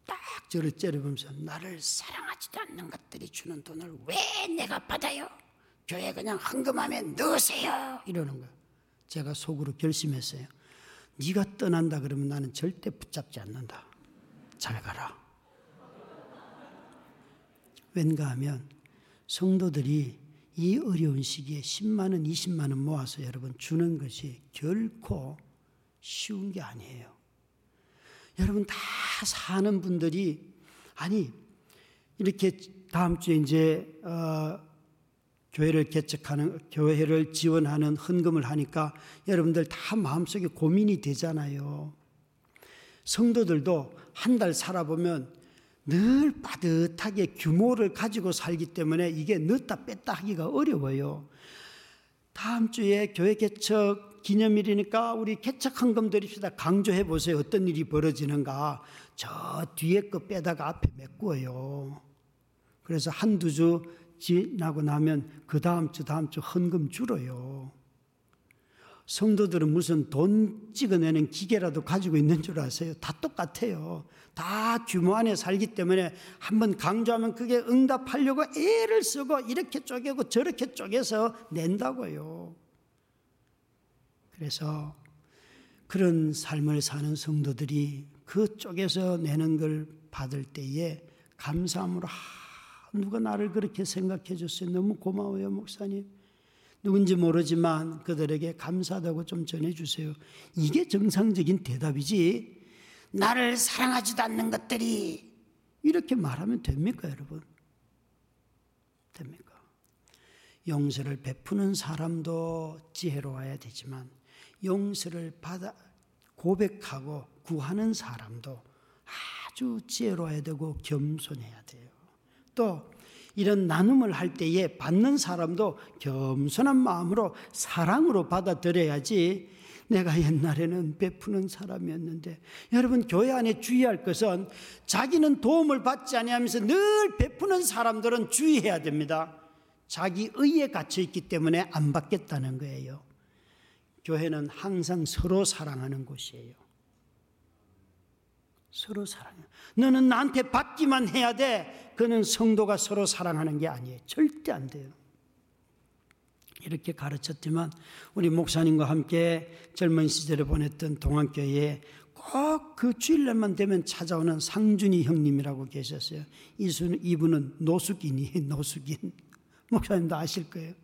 딱 저를 째려보면서 나를 사랑하지도 않는 것들이 주는 돈을 왜 내가 받아요? 교회 그냥 헌금함에 넣으세요. 이러는 거예요. 제가 속으로 결심했어요. 네가 떠난다 그러면 나는 절대 붙잡지 않는다. 잘 가라. 왠가 하면 성도들이 이 어려운 시기에 십만 원, 이십만 원 모아서 여러분 주는 것이 결코 쉬운 게 아니에요. 여러분 다 사는 분들이 아니 이렇게 다음 주에 이제 어, 교회를 개척하는, 교회를 지원하는 헌금을 하니까 여러분들 다 마음속에 고민이 되잖아요. 성도들도 한 달 살아보면 늘 빠듯하게 규모를 가지고 살기 때문에 이게 넣었다 뺐다 하기가 어려워요. 다음 주에 교회 개척 기념일이니까 우리 개척 헌금 드립시다. 강조해 보세요. 어떤 일이 벌어지는가. 저 뒤에 거 빼다가 앞에 메꾸어요. 그래서 한두 주 지나고 나면 그 다음 주 다음 주 헌금 줄어요. 성도들은 무슨 돈 찍어내는 기계라도 가지고 있는 줄 아세요? 다 똑같아요. 다 규모 안에 살기 때문에 한번 강조하면 그게 응답하려고 애를 쓰고 이렇게 쪼개고 저렇게 쪼개서 낸다고요. 그래서 그런 삶을 사는 성도들이 그 쪼개서 내는 걸 받을 때에 감사함으로 누가 나를 그렇게 생각해 줬어요. 너무 고마워요, 목사님. 누군지 모르지만 그들에게 감사하다고 좀 전해주세요. 이게 정상적인 대답이지 나를 사랑하지도 않는 것들이 이렇게 말하면 됩니까, 여러분? 됩니까? 용서를 베푸는 사람도 지혜로워야 되지만 용서를 받아 고백하고 구하는 사람도 아주 지혜로워야 되고 겸손해야 돼요. 또 이런 나눔을 할 때에 받는 사람도 겸손한 마음으로 사랑으로 받아들여야지 내가 옛날에는 베푸는 사람이었는데 여러분 교회 안에 주의할 것은 자기는 도움을 받지 아니하면서 늘 베푸는 사람들은 주의해야 됩니다. 자기 의에 갇혀있기 때문에 안 받겠다는 거예요. 교회는 항상 서로 사랑하는 곳이에요. 서로 사랑해. 너는 나한테 받기만 해야 돼. 그는 성도가 서로 사랑하는 게 아니에요. 절대 안 돼요. 이렇게 가르쳤지만 우리 목사님과 함께 젊은 시절에 보냈던 동안교회에 꼭 그 주일날만 되면 찾아오는 상준이 형님이라고 계셨어요. 이분은 노숙인이에요. 노숙인. 목사님도 아실 거예요.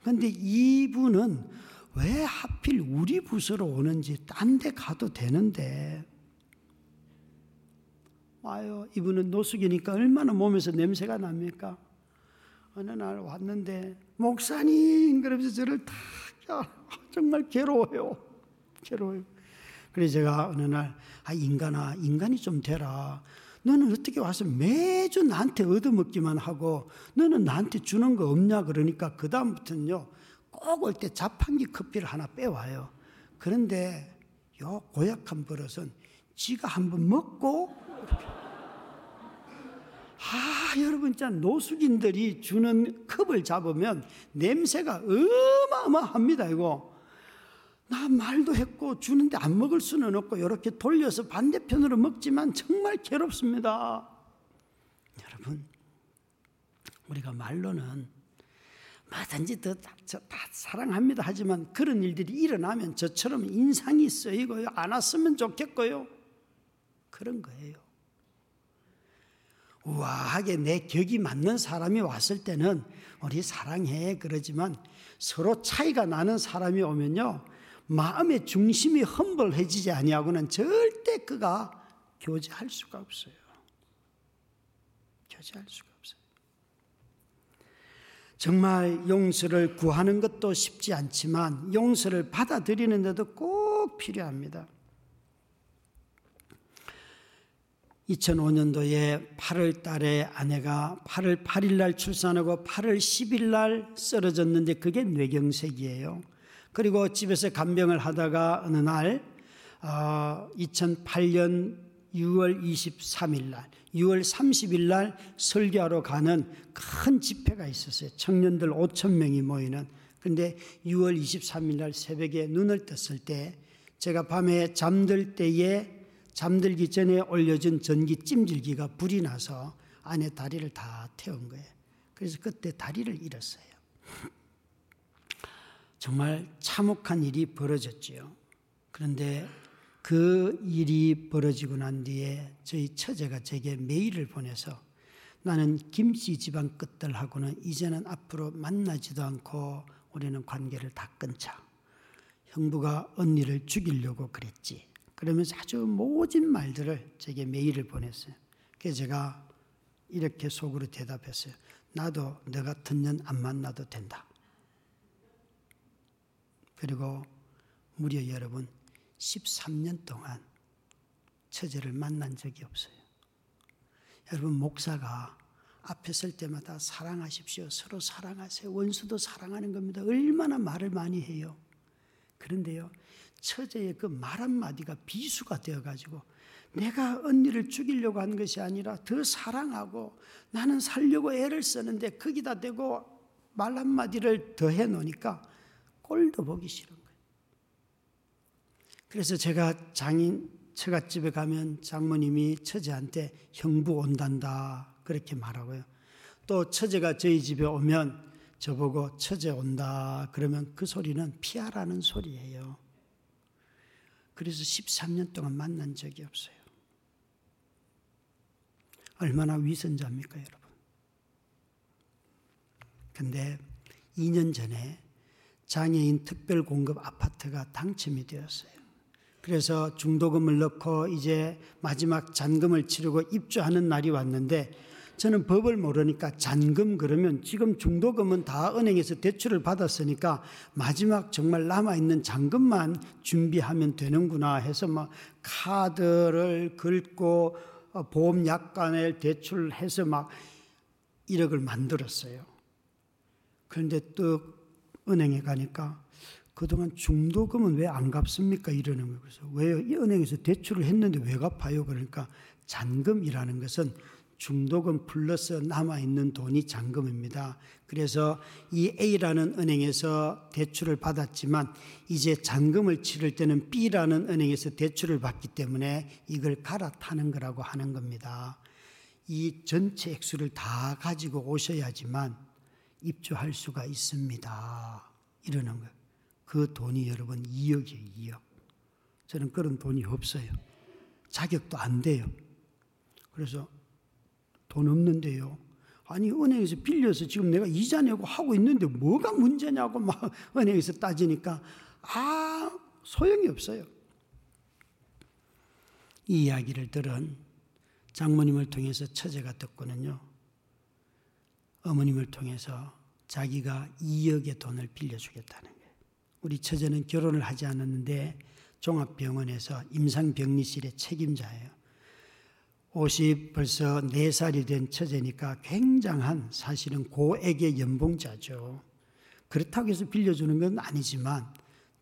그런데 이분은 왜 하필 우리 부서로 오는지 딴 데 가도 되는데 와요. 이분은 노숙이니까 얼마나 몸에서 냄새가 납니까? 어느 날 왔는데 목사님 그러면서 저를 다 정말 괴로워요. 괴로워요. 그래서 제가 어느 날 아 인간아 인간이 좀 되라. 너는 어떻게 와서 매주 나한테 얻어먹기만 하고 너는 나한테 주는 거 없냐 그러니까 그 다음부터는요. 꼭 올 때 자판기 커피를 하나 빼와요. 그런데 요 고약한 버릇은 지가 한번 먹고 아 여러분 진짜 노숙인들이 주는 컵을 잡으면 냄새가 어마어마합니다. 이거 나 말도 했고 주는데 안 먹을 수는 없고 이렇게 돌려서 반대편으로 먹지만 정말 괴롭습니다. 여러분 우리가 말로는 뭐든지 더 다, 저, 다 사랑합니다. 하지만 그런 일들이 일어나면 저처럼 인상이 쓰이고요. 안 왔으면 좋겠고요. 그런 거예요. 우아하게 내 격이 맞는 사람이 왔을 때는 우리 사랑해 그러지만 서로 차이가 나는 사람이 오면요. 마음의 중심이 험벌해지지 아니하고는 절대 그가 교제할 수가 없어요. 교제할 수가 없어요. 정말 용서를 구하는 것도 쉽지 않지만 용서를 받아들이는 데도 꼭 필요합니다. 이천오 년도에 팔월 달에 아내가 팔월 팔일 날 출산하고 팔월 십일 날 쓰러졌는데 그게 뇌경색이에요. 그리고 집에서 간병을 하다가 어느 날 어, 이천팔 년 유월 이십삼일 날 유월 삼십일 날 설교하러 가는 큰 집회가 있었어요. 청년들 오천 명이 모이는. 그런데 유월 이십삼일 날 새벽에 눈을 떴을 때 제가 밤에 잠들 때에 잠들기 전에 올려준 전기 찜질기가 불이 나서 안에 다리를 다 태운 거예요. 그래서 그때 다리를 잃었어요. 정말 참혹한 일이 벌어졌죠. 그런데 그 일이 벌어지고 난 뒤에 저희 처제가 제게 메일을 보내서 나는 김씨 집안 끝들하고는 이제는 앞으로 만나지도 않고 우리는 관계를 다 끊자. 형부가 언니를 죽이려고 그랬지. 그러면서 아주 모진 말들을 제게 메일을 보냈어요. 그래서 제가 이렇게 속으로 대답했어요. 나도 너 같은 년 안 만나도 된다. 그리고 무려 여러분 십삼 년 동안 처제를 만난 적이 없어요. 여러분 목사가 앞에 설 때마다 사랑하십시오. 서로 사랑하세요. 원수도 사랑하는 겁니다. 얼마나 말을 많이 해요. 그런데요. 처제의 그 말 한마디가 비수가 되어가지고 내가 언니를 죽이려고 한 것이 아니라 더 사랑하고 나는 살려고 애를 쓰는데 거기다 대고 말 한마디를 더 해놓으니까 꼴도 보기 싫은 거예요. 그래서 제가 장인 처갓집에 가면 장모님이 처제한테 형부 온단다 그렇게 말하고요. 또 처제가 저희 집에 오면 저보고 처제 온다 그러면 그 소리는 피하라는 소리예요. 그래서 십삼 년 동안 만난 적이 없어요. 얼마나 위선자입니까, 여러분? 근데 이 년 전에 장애인 특별공급 아파트가 당첨이 되었어요. 그래서 중도금을 넣고 이제 마지막 잔금을 치르고 입주하는 날이 왔는데 저는 법을 모르니까 잔금 그러면 지금 중도금은 다 은행에서 대출을 받았으니까 마지막 정말 남아있는 잔금만 준비하면 되는구나 해서 막 카드를 긁고 보험약관을 대출해서 막 일억을 만들었어요. 그런데 또 은행에 가니까 그동안 중도금은 왜 안 갚습니까? 이러는 거예요. 그래서 왜 이 은행에서 대출을 했는데 왜 갚아요? 그러니까 잔금이라는 것은 중독은 플러스 남아있는 돈이 잔금입니다. 그래서 이 A라는 은행에서 대출을 받았지만 이제 잔금을 치를 때는 B라는 은행에서 대출을 받기 때문에 이걸 갈아타는 거라고 하는 겁니다. 이 전체 액수를 다 가지고 오셔야지만 입주할 수가 있습니다. 이러는 거예요. 그 돈이 여러분 이억이에요. 이억. 저는 그런 돈이 없어요. 자격도 안 돼요. 그래서 돈 없는데요. 아니 은행에서 빌려서 지금 내가 이자 내고 하고 있는데 뭐가 문제냐고 막 은행에서 따지니까 아 소용이 없어요. 이 이야기를 들은 장모님을 통해서 처제가 듣고는요. 어머님을 통해서 자기가 이억의 돈을 빌려주겠다는 거예요. 우리 처제는 결혼을 하지 않았는데 종합병원에서 임상병리실의 책임자예요. 오십 벌써 네 살이 된 처제니까 굉장한 사실은 고액의 연봉자죠. 그렇다고 해서 빌려주는 건 아니지만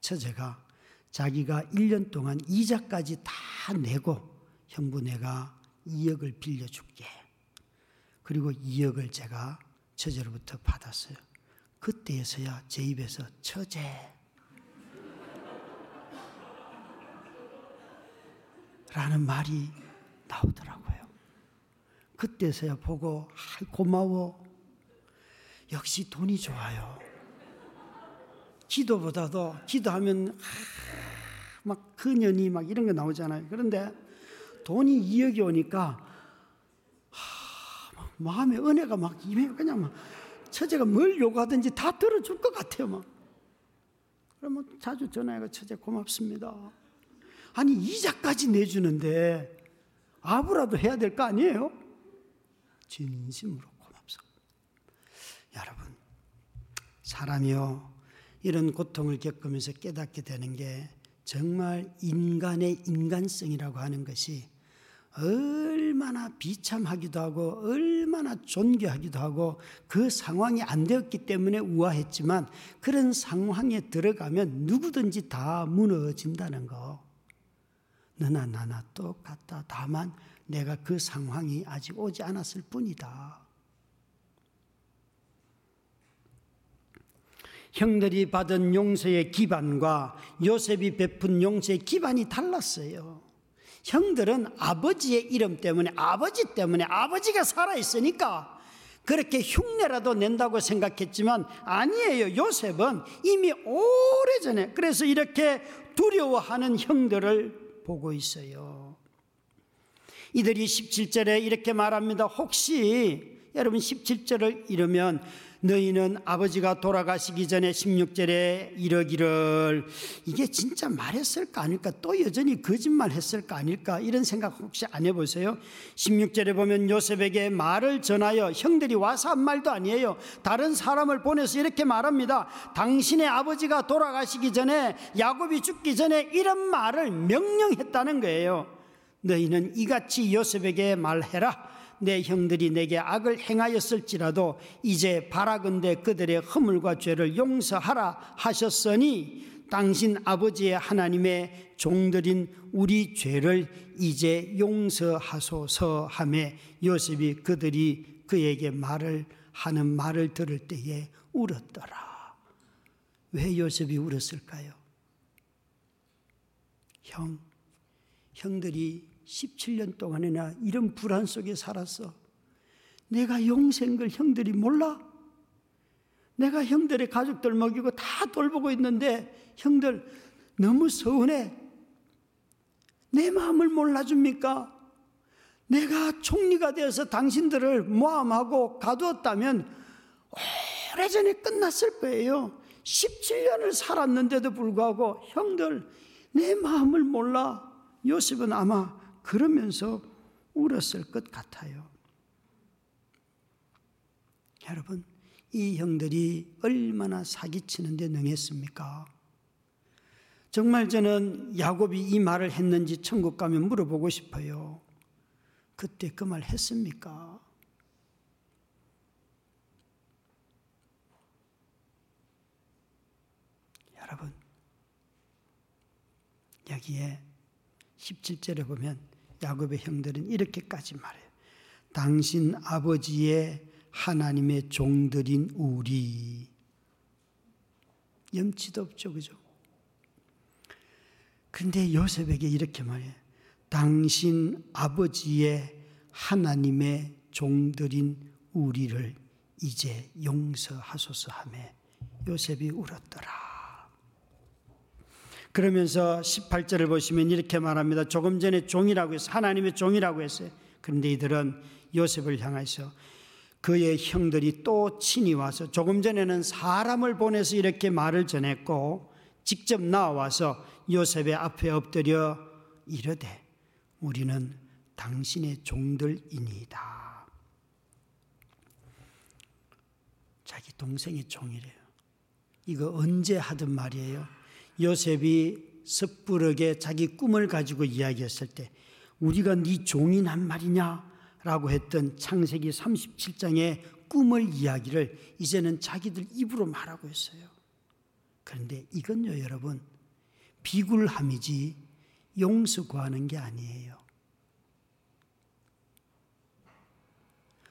처제가 자기가 일 년 동안 이자까지 다 내고 형부 내가 이억을 빌려줄게. 그리고 이억을 제가 처제로부터 받았어요. 그때에서야 제 입에서 처제. 라는 말이 나오더라고요. 그때서야 보고 아이 고마워. 역시 돈이 좋아요. 기도보다도 기도하면 막 근연이 막 이런 게 나오잖아요. 그런데 돈이 이억이 오니까 막 마음의 은혜가 막 임해요. 그냥 막 처제가 뭘 요구하든지 다 들어줄 것 같아요. 막 그러면 자주 전화해서 처제 고맙습니다. 아니 이자까지 내주는데 아부라도 해야 될 거 아니에요? 진심으로 고맙습니다. 여러분, 사람이요. 이런 고통을 겪으면서 깨닫게 되는 게 정말 인간의 인간성이라고 하는 것이 얼마나 비참하기도 하고 얼마나 존귀하기도 하고 그 상황이 안 되었기 때문에 우아했지만 그런 상황에 들어가면 누구든지 다 무너진다는 거. 너나 나나 똑같다. 다만 내가 그 상황이 아직 오지 않았을 뿐이다. 형들이 받은 용서의 기반과 요셉이 베푼 용서의 기반이 달랐어요. 형들은 아버지의 이름 때문에 아버지 때문에 아버지가 살아있으니까 그렇게 흉내라도 낸다고 생각했지만 아니에요. 요셉은 이미 오래전에 그래서 이렇게 두려워하는 형들을 보고 있어요. 이들이 십칠 절에 이렇게 말합니다. 혹시 여러분 십칠 절을 이르면 너희는 아버지가 돌아가시기 전에 십육 절에 이러기를 이게 진짜 말했을까 아닐까 또 여전히 거짓말 했을까 아닐까 이런 생각 혹시 안 해보세요? 십육 절에 보면 요셉에게 말을 전하여 형들이 와서 한 말도 아니에요. 다른 사람을 보내서 이렇게 말합니다. 당신의 아버지가 돌아가시기 전에 야곱이 죽기 전에 이런 말을 명령했다는 거예요. 너희는 이같이 요셉에게 말해라. 내 형들이 내게 악을 행하였을지라도 이제 바라건대 그들의 허물과 죄를 용서하라 하셨으니 당신 아버지의 하나님의 종들인 우리 죄를 이제 용서하소서 하며 요셉이 그들이 그에게 말을 하는 말을 들을 때에 울었더라. 왜 요셉이 울었을까요? 형, 형들이 십칠 년 동안이나 이런 불안 속에 살았어. 내가 용서한 걸 형들이 몰라? 내가 형들의 가족들 먹이고 다 돌보고 있는데 형들 너무 서운해. 내 마음을 몰라줍니까? 내가 총리가 되어서 당신들을 모함하고 가두었다면 오래전에 끝났을 거예요. 십칠 년을 살았는데도 불구하고 형들 내 마음을 몰라. 요셉은 아마 그러면서 울었을 것 같아요. 여러분, 이 형들이 얼마나 사기치는 데 능했습니까? 정말 저는 야곱이 이 말을 했는지 천국 가면 물어보고 싶어요. 그때 그 말 했습니까? 여러분, 여기에 십칠 절에 보면 야곱의 형들은 이렇게까지 말해요. 당신 아버지의 하나님의 종들인 우리. 염치도 없죠, 그죠? 근데 요셉에게 이렇게 말해. 당신 아버지의 하나님의 종들인 우리를 이제 용서하소서 하며 요셉이 울었더라. 그러면서 십팔 절을 보시면 이렇게 말합니다. 조금 전에 종이라고 했어요. 하나님의 종이라고 했어요. 그런데 이들은 요셉을 향해서 그의 형들이 또 친히 와서, 조금 전에는 사람을 보내서 이렇게 말을 전했고 직접 나와서 요셉의 앞에 엎드려 이르되 우리는 당신의 종들이니이다. 자기 동생의 종이래요. 이거 언제 하던 말이에요. 요셉이 섣부르게 자기 꿈을 가지고 이야기했을 때 우리가 네 종인 한 말이냐라고 했던 창세기 삼십칠 장의 꿈을 이야기를 이제는 자기들 입으로 말하고 있어요. 그런데 이건요, 여러분, 비굴함이지 용서 구하는 게 아니에요.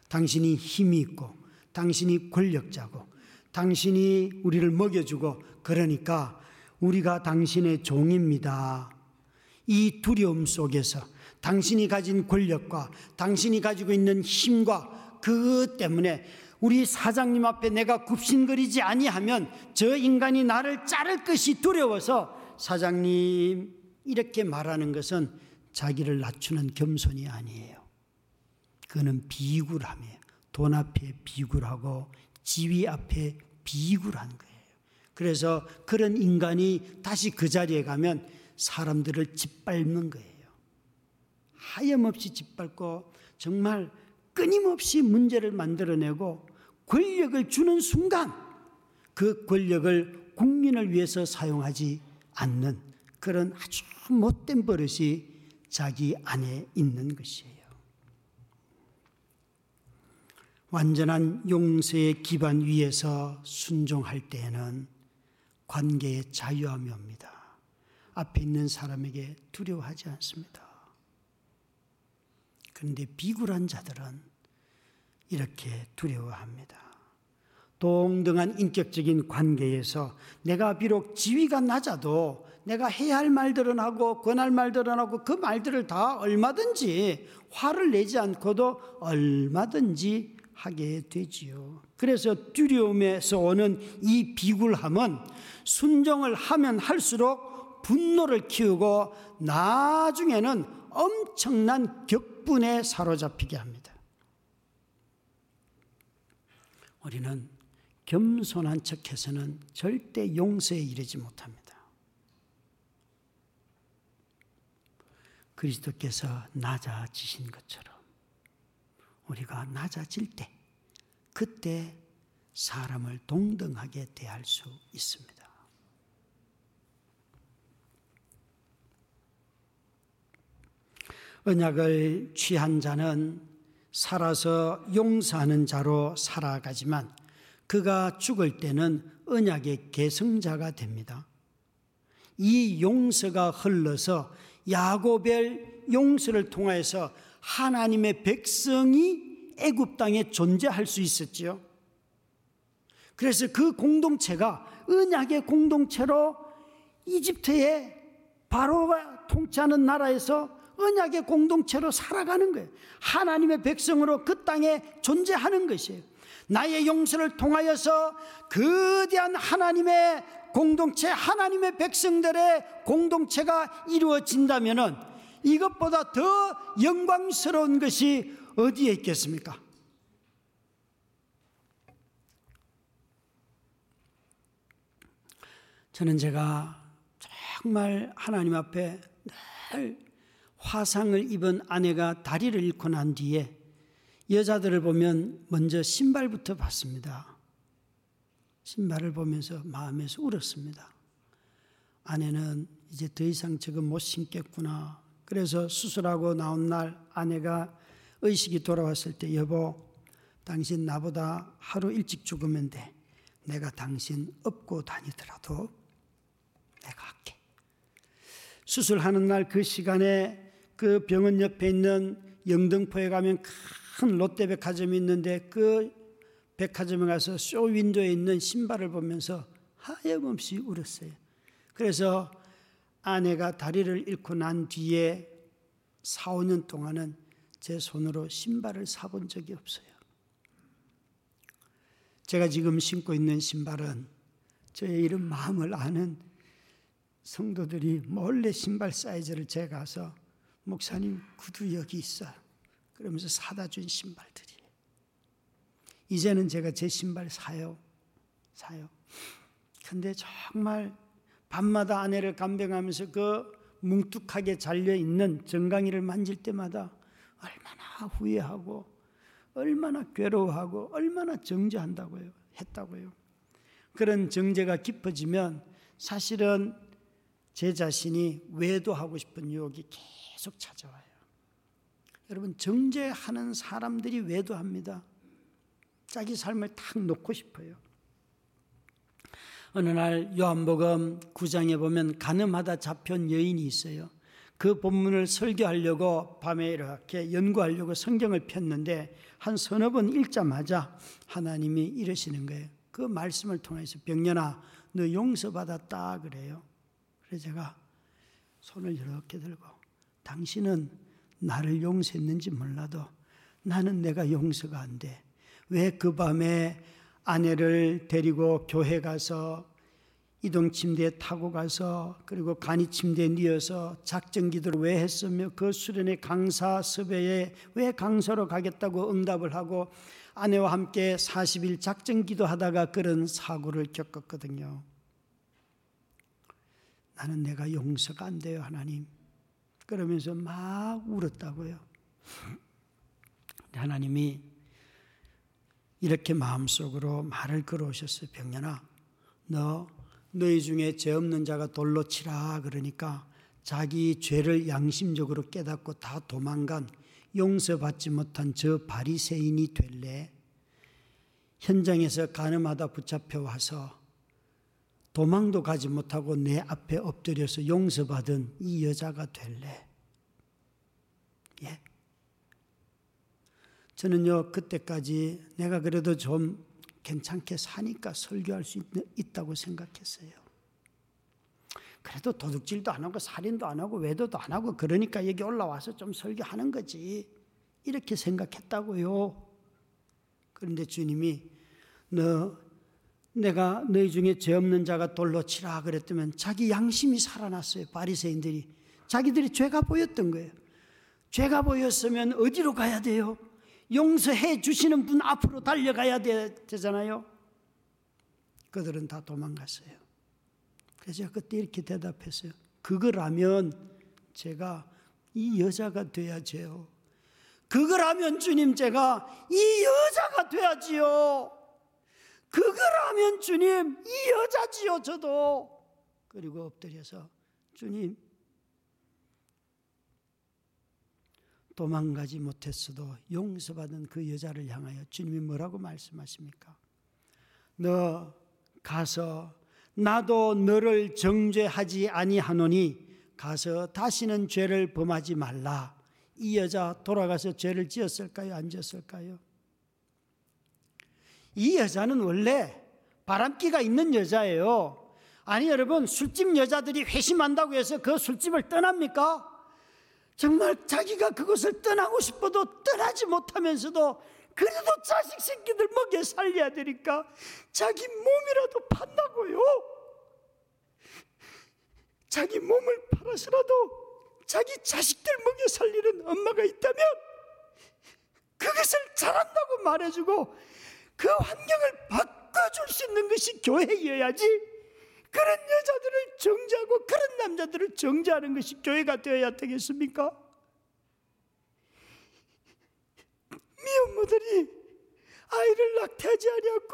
당신이 힘이 있고 당신이 권력자고 당신이 우리를 먹여주고 그러니까 우리가 당신의 종입니다. 이 두려움 속에서 당신이 가진 권력과 당신이 가지고 있는 힘과 그것 때문에 우리 사장님 앞에 내가 굽신거리지 아니하면 저 인간이 나를 자를 것이 두려워서 사장님 이렇게 말하는 것은 자기를 낮추는 겸손이 아니에요. 그거는 비굴함이에요. 돈 앞에 비굴하고 지위 앞에 비굴한 거예요. 그래서 그런 인간이 다시 그 자리에 가면 사람들을 짓밟는 거예요. 하염없이 짓밟고 정말 끊임없이 문제를 만들어내고 권력을 주는 순간 그 권력을 국민을 위해서 사용하지 않는 그런 아주 못된 버릇이 자기 안에 있는 것이에요. 완전한 용서의 기반 위에서 순종할 때에는 관계의 자유함이 옵니다. 앞에 있는 사람에게 두려워하지 않습니다. 그런데 비굴한 자들은 이렇게 두려워합니다. 동등한 인격적인 관계에서 내가 비록 지위가 낮아도 내가 해야 할 말들은 하고 권할 말들은 하고 그 말들을 다 얼마든지 화를 내지 않고도 얼마든지 하게 되지요. 그래서 두려움에서 오는 이 비굴함은 순종을 하면 할수록 분노를 키우고 나중에는 엄청난 격분에 사로잡히게 합니다. 우리는 겸손한 척해서는 절대 용서에 이르지 못합니다. 그리스도께서 낮아지신 것처럼 우리가 낮아질 때 그때 사람을 동등하게 대할 수 있습니다. 언약을 취한 자는 살아서 용서하는 자로 살아가지만 그가 죽을 때는 언약의 계승자가 됩니다. 이 용서가 흘러서 야곱의 용서를 통해서 하나님의 백성이 애굽 땅에 존재할 수 있었지요. 그래서 그 공동체가 언약의 공동체로 이집트의 바로가 통치하는 나라에서 언약의 공동체로 살아가는 거예요. 하나님의 백성으로 그 땅에 존재하는 것이에요. 나의 용서를 통하여서 거대한 하나님의 공동체, 하나님의 백성들의 공동체가 이루어진다면은 이것보다 더 영광스러운 것이 어디에 있겠습니까? 저는 제가 정말 하나님 앞에 늘 화상을 입은 아내가 다리를 잃고 난 뒤에 여자들을 보면 먼저 신발부터 봤습니다. 신발을 보면서 마음에서 울었습니다. 아내는 이제 더 이상 저거 못 신겠구나. 그래서 수술하고 나온 날 아내가 의식이 돌아왔을 때, 여보, 당신 나보다 하루 일찍 죽으면 돼. 내가 당신 업고 다니더라도 내가 할게. 수술하는 날 그 시간에 그 병원 옆에 있는 영등포에 가면 큰 롯데백화점이 있는데 그 백화점에 가서 쇼 윈도에 있는 신발을 보면서 하염없이 울었어요. 그래서 아내가 다리를 잃고 난 뒤에 사, 오 년 동안은 제 손으로 신발을 사본 적이 없어요. 제가 지금 신고 있는 신발은 저의 이런 마음을 아는 성도들이 몰래 신발 사이즈를 제가 가서 목사님 구두 여기 있어 그러면서 사다 준 신발들이. 이제는 제가 제 신발 사요. 사요. 근데 정말 밤마다 아내를 간병하면서 그 뭉툭하게 잘려있는 정강이를 만질 때마다 얼마나 후회하고 얼마나 괴로워하고 얼마나 정죄한다고요. 했다고요. 그런 정죄가 깊어지면 사실은 제 자신이 외도하고 싶은 유혹이 계속 찾아와요. 여러분, 정죄하는 사람들이 외도합니다. 자기 삶을 탁 놓고 싶어요. 어느 날 요한복음 구 장에 보면 간음하다 잡혀온 여인이 있어요. 그 본문을 설교하려고 밤에 이렇게 연구하려고 성경을 폈는데 한 서너 번 읽자마자 하나님이 이러시는 거예요. 그 말씀을 통해서 병년아 너 용서받았다 그래요. 그래서 제가 손을 이렇게 들고 당신은 나를 용서했는지 몰라도 나는 내가 용서가 안 돼. 왜 그 밤에 아내를 데리고 교회 가서 이동 침대에 타고 가서 그리고 간이 침대에 누워서 작정 기도를 왜 했으며 그 수련회 강사 섭외에 왜 강사로 가겠다고 응답을 하고 아내와 함께 사십 일 작정 기도하다가 그런 사고를 겪었거든요. 나는 내가 용서가 안 돼요, 하나님. 그러면서 막 울었다고요. 하나님이 이렇게 마음속으로 말을 걸어오셨어요. 병년아, 너 너희 중에 죄 없는 자가 돌로 치라. 그러니까 자기 죄를 양심적으로 깨닫고 다 도망간 용서받지 못한 저 바리새인이 될래? 현장에서 간음하다 붙잡혀와서 도망도 가지 못하고 내 앞에 엎드려서 용서받은 이 여자가 될래? 예. 저는요, 그때까지 내가 그래도 좀 괜찮게 사니까 설교할 수 있, 있다고 생각했어요. 그래도 도둑질도 안 하고 살인도 안 하고 외도도 안 하고 그러니까 여기 올라와서 좀 설교하는 거지 이렇게 생각했다고요. 그런데 주님이 너 내가 너희 중에 죄 없는 자가 돌로 치라 그랬더면 자기 양심이 살아났어요. 바리새인들이 자기들이 죄가 보였던 거예요. 죄가 보였으면 어디로 가야 돼요? 용서해 주시는 분 앞으로 달려가야 되잖아요. 그들은 다 도망갔어요. 그래서 제가 그때 이렇게 대답했어요. 그거라면 제가 이 여자가 돼야지요. 그거라면 주님 제가 이 여자가 돼야지요. 그거라면 주님 이 여자지요 저도. 그리고 엎드려서 주님 도망가지 못했어도 용서받은 그 여자를 향하여 주님이 뭐라고 말씀하십니까? 너 가서 나도 너를 정죄하지 아니하노니 가서 다시는 죄를 범하지 말라. 이 여자 돌아가서 죄를 지었을까요? 안 지었을까요? 이 여자는 원래 바람기가 있는 여자예요. 아니 여러분, 술집 여자들이 회심한다고 해서 그 술집을 떠납니까? 정말 자기가 그것을 떠나고 싶어도 떠나지 못하면서도 그래도 자식 새끼들 먹여 살려야 되니까 자기 몸이라도 판다고요. 자기 몸을 팔아서라도 자기 자식들 먹여 살리는 엄마가 있다면 그것을 잘한다고 말해주고 그 환경을 바꿔줄 수 있는 것이 교회여야지 그런 여자들을 정죄하고 그런 남자들을 정죄하는 것이 교회가 되어야 되겠습니까? 미혼모들이 아이를 낙태하지 아니하고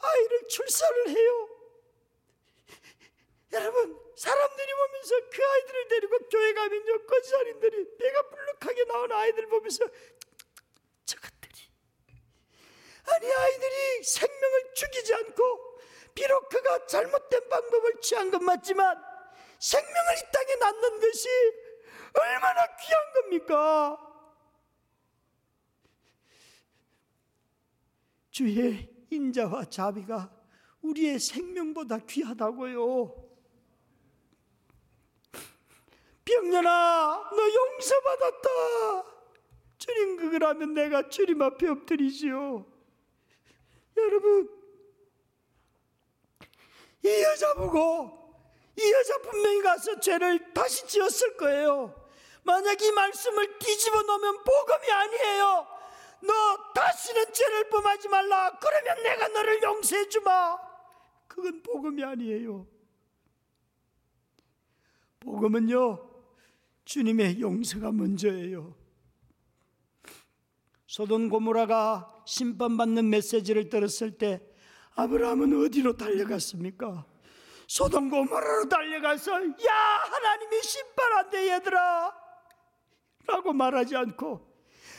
아이를 출산을 해요. 여러분, 사람들이 보면서 그 아이들을 데리고 교회 가면요, 거짓살인들이 배가 불룩하게 나온 아이들 보면서 저것들이, 아니 아이들이 생명을 죽이지 않고 비록 그가 잘못된 방법을 취한 건 맞지만 생명을 이 땅에 낳는 것이 얼마나 귀한 겁니까? 주의 인자와 자비가 우리의 생명보다 귀하다고요. 병년아, 너 용서받았다. 주님, 그거라면 내가 주님 앞에 엎드리지요. 여러분, 이 여자 보고 이 여자 분명히 가서 죄를 다시 지었을 거예요. 만약 이 말씀을 뒤집어 놓으면 복음이 아니에요. 너 다시는 죄를 범하지 말라. 그러면 내가 너를 용서해 주마. 그건 복음이 아니에요. 복음은요, 주님의 용서가 먼저예요. 소돔 고모라가 심판받는 메시지를 들었을 때 아브라함은 어디로 달려갔습니까? 소돔 고모라로 달려가서 야, 하나님이 심판한대 얘들아 라고 말하지 않고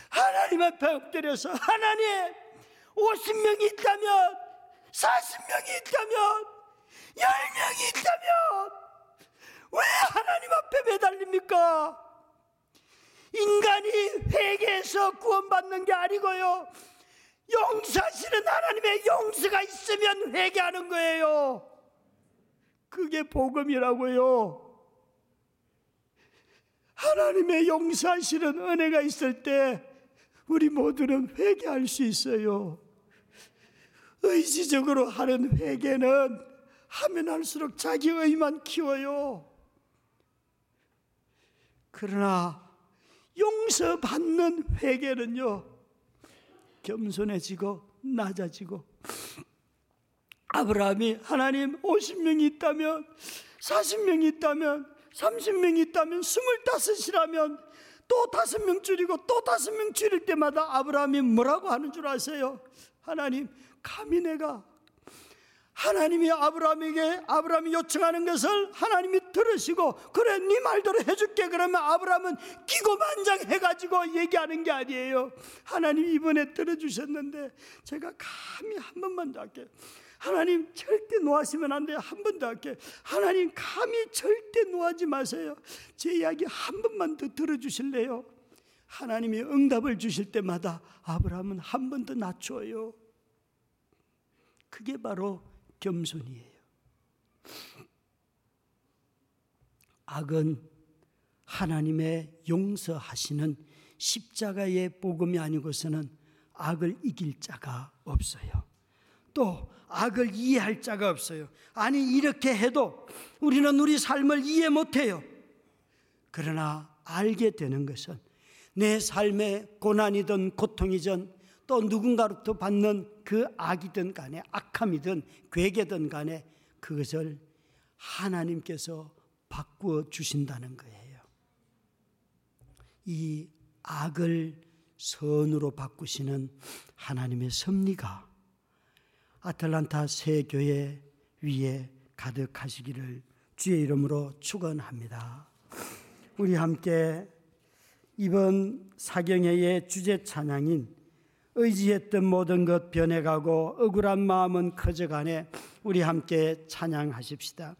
하나님 앞에 엎드려서 하나님, 오십 명이 있다면, 사십 명이 있다면, 십 명이 있다면 왜 하나님 앞에 매달립니까? 인간이 회개해서 구원받는 게 아니고요, 용서하시는 하나님의 용서가 있으면 회개하는 거예요. 그게 복음이라고요. 하나님의 용서하시는 은혜가 있을 때 우리 모두는 회개할 수 있어요. 의지적으로 하는 회개는 하면 할수록 자기 의만 키워요. 그러나 용서받는 회개는요, 겸손해지고 낮아지고, 아브라함이 하나님 오십 명이 있다면, 사십 명이 있다면, 삼십 명이 있다면, 이십오이라면 또 다섯 명 줄이고 또 다섯 명 줄일 때마다 아브라함이 뭐라고 하는 줄 아세요? 하나님, 감히 내가, 하나님이 아브라함에게 아브라함이 요청하는 것을 하나님이 들으시고 그래 네 말대로 해줄게 그러면 아브라함은 기고만장해가지고 얘기하는 게 아니에요. 하나님 이번에 들어주셨는데 제가 감히 한 번만 더 할게요. 하나님 절대 놓아시면 안 돼요. 한 번 더 할게요. 하나님 감히 절대 놓아지 마세요. 제 이야기 한 번만 더 들어주실래요? 하나님이 응답을 주실 때마다 아브라함은 한 번 더 낮춰요. 그게 바로 겸손이에요. 악은 하나님의 용서하시는 십자가의 복음이 아니고서는 악을 이길 자가 없어요. 또 악을 이해할 자가 없어요. 아니, 이렇게 해도 우리는 우리 삶을 이해 못해요. 그러나 알게 되는 것은 내 삶의 고난이든 고통이든 또 누군가로부터 받는 그 악이든 간에, 악함이든 괴계든 간에 그것을 하나님께서 바꾸어 주신다는 거예요. 이 악을 선으로 바꾸시는 하나님의 섭리가 아틀란타 새 교회 위에 가득하시기를 주의 이름으로 축원합니다. 우리 함께 이번 사경회의 주제 찬양인 의지했던 모든 것 변해가고 억울한 마음은 커져가네 우리 함께 찬양하십시다.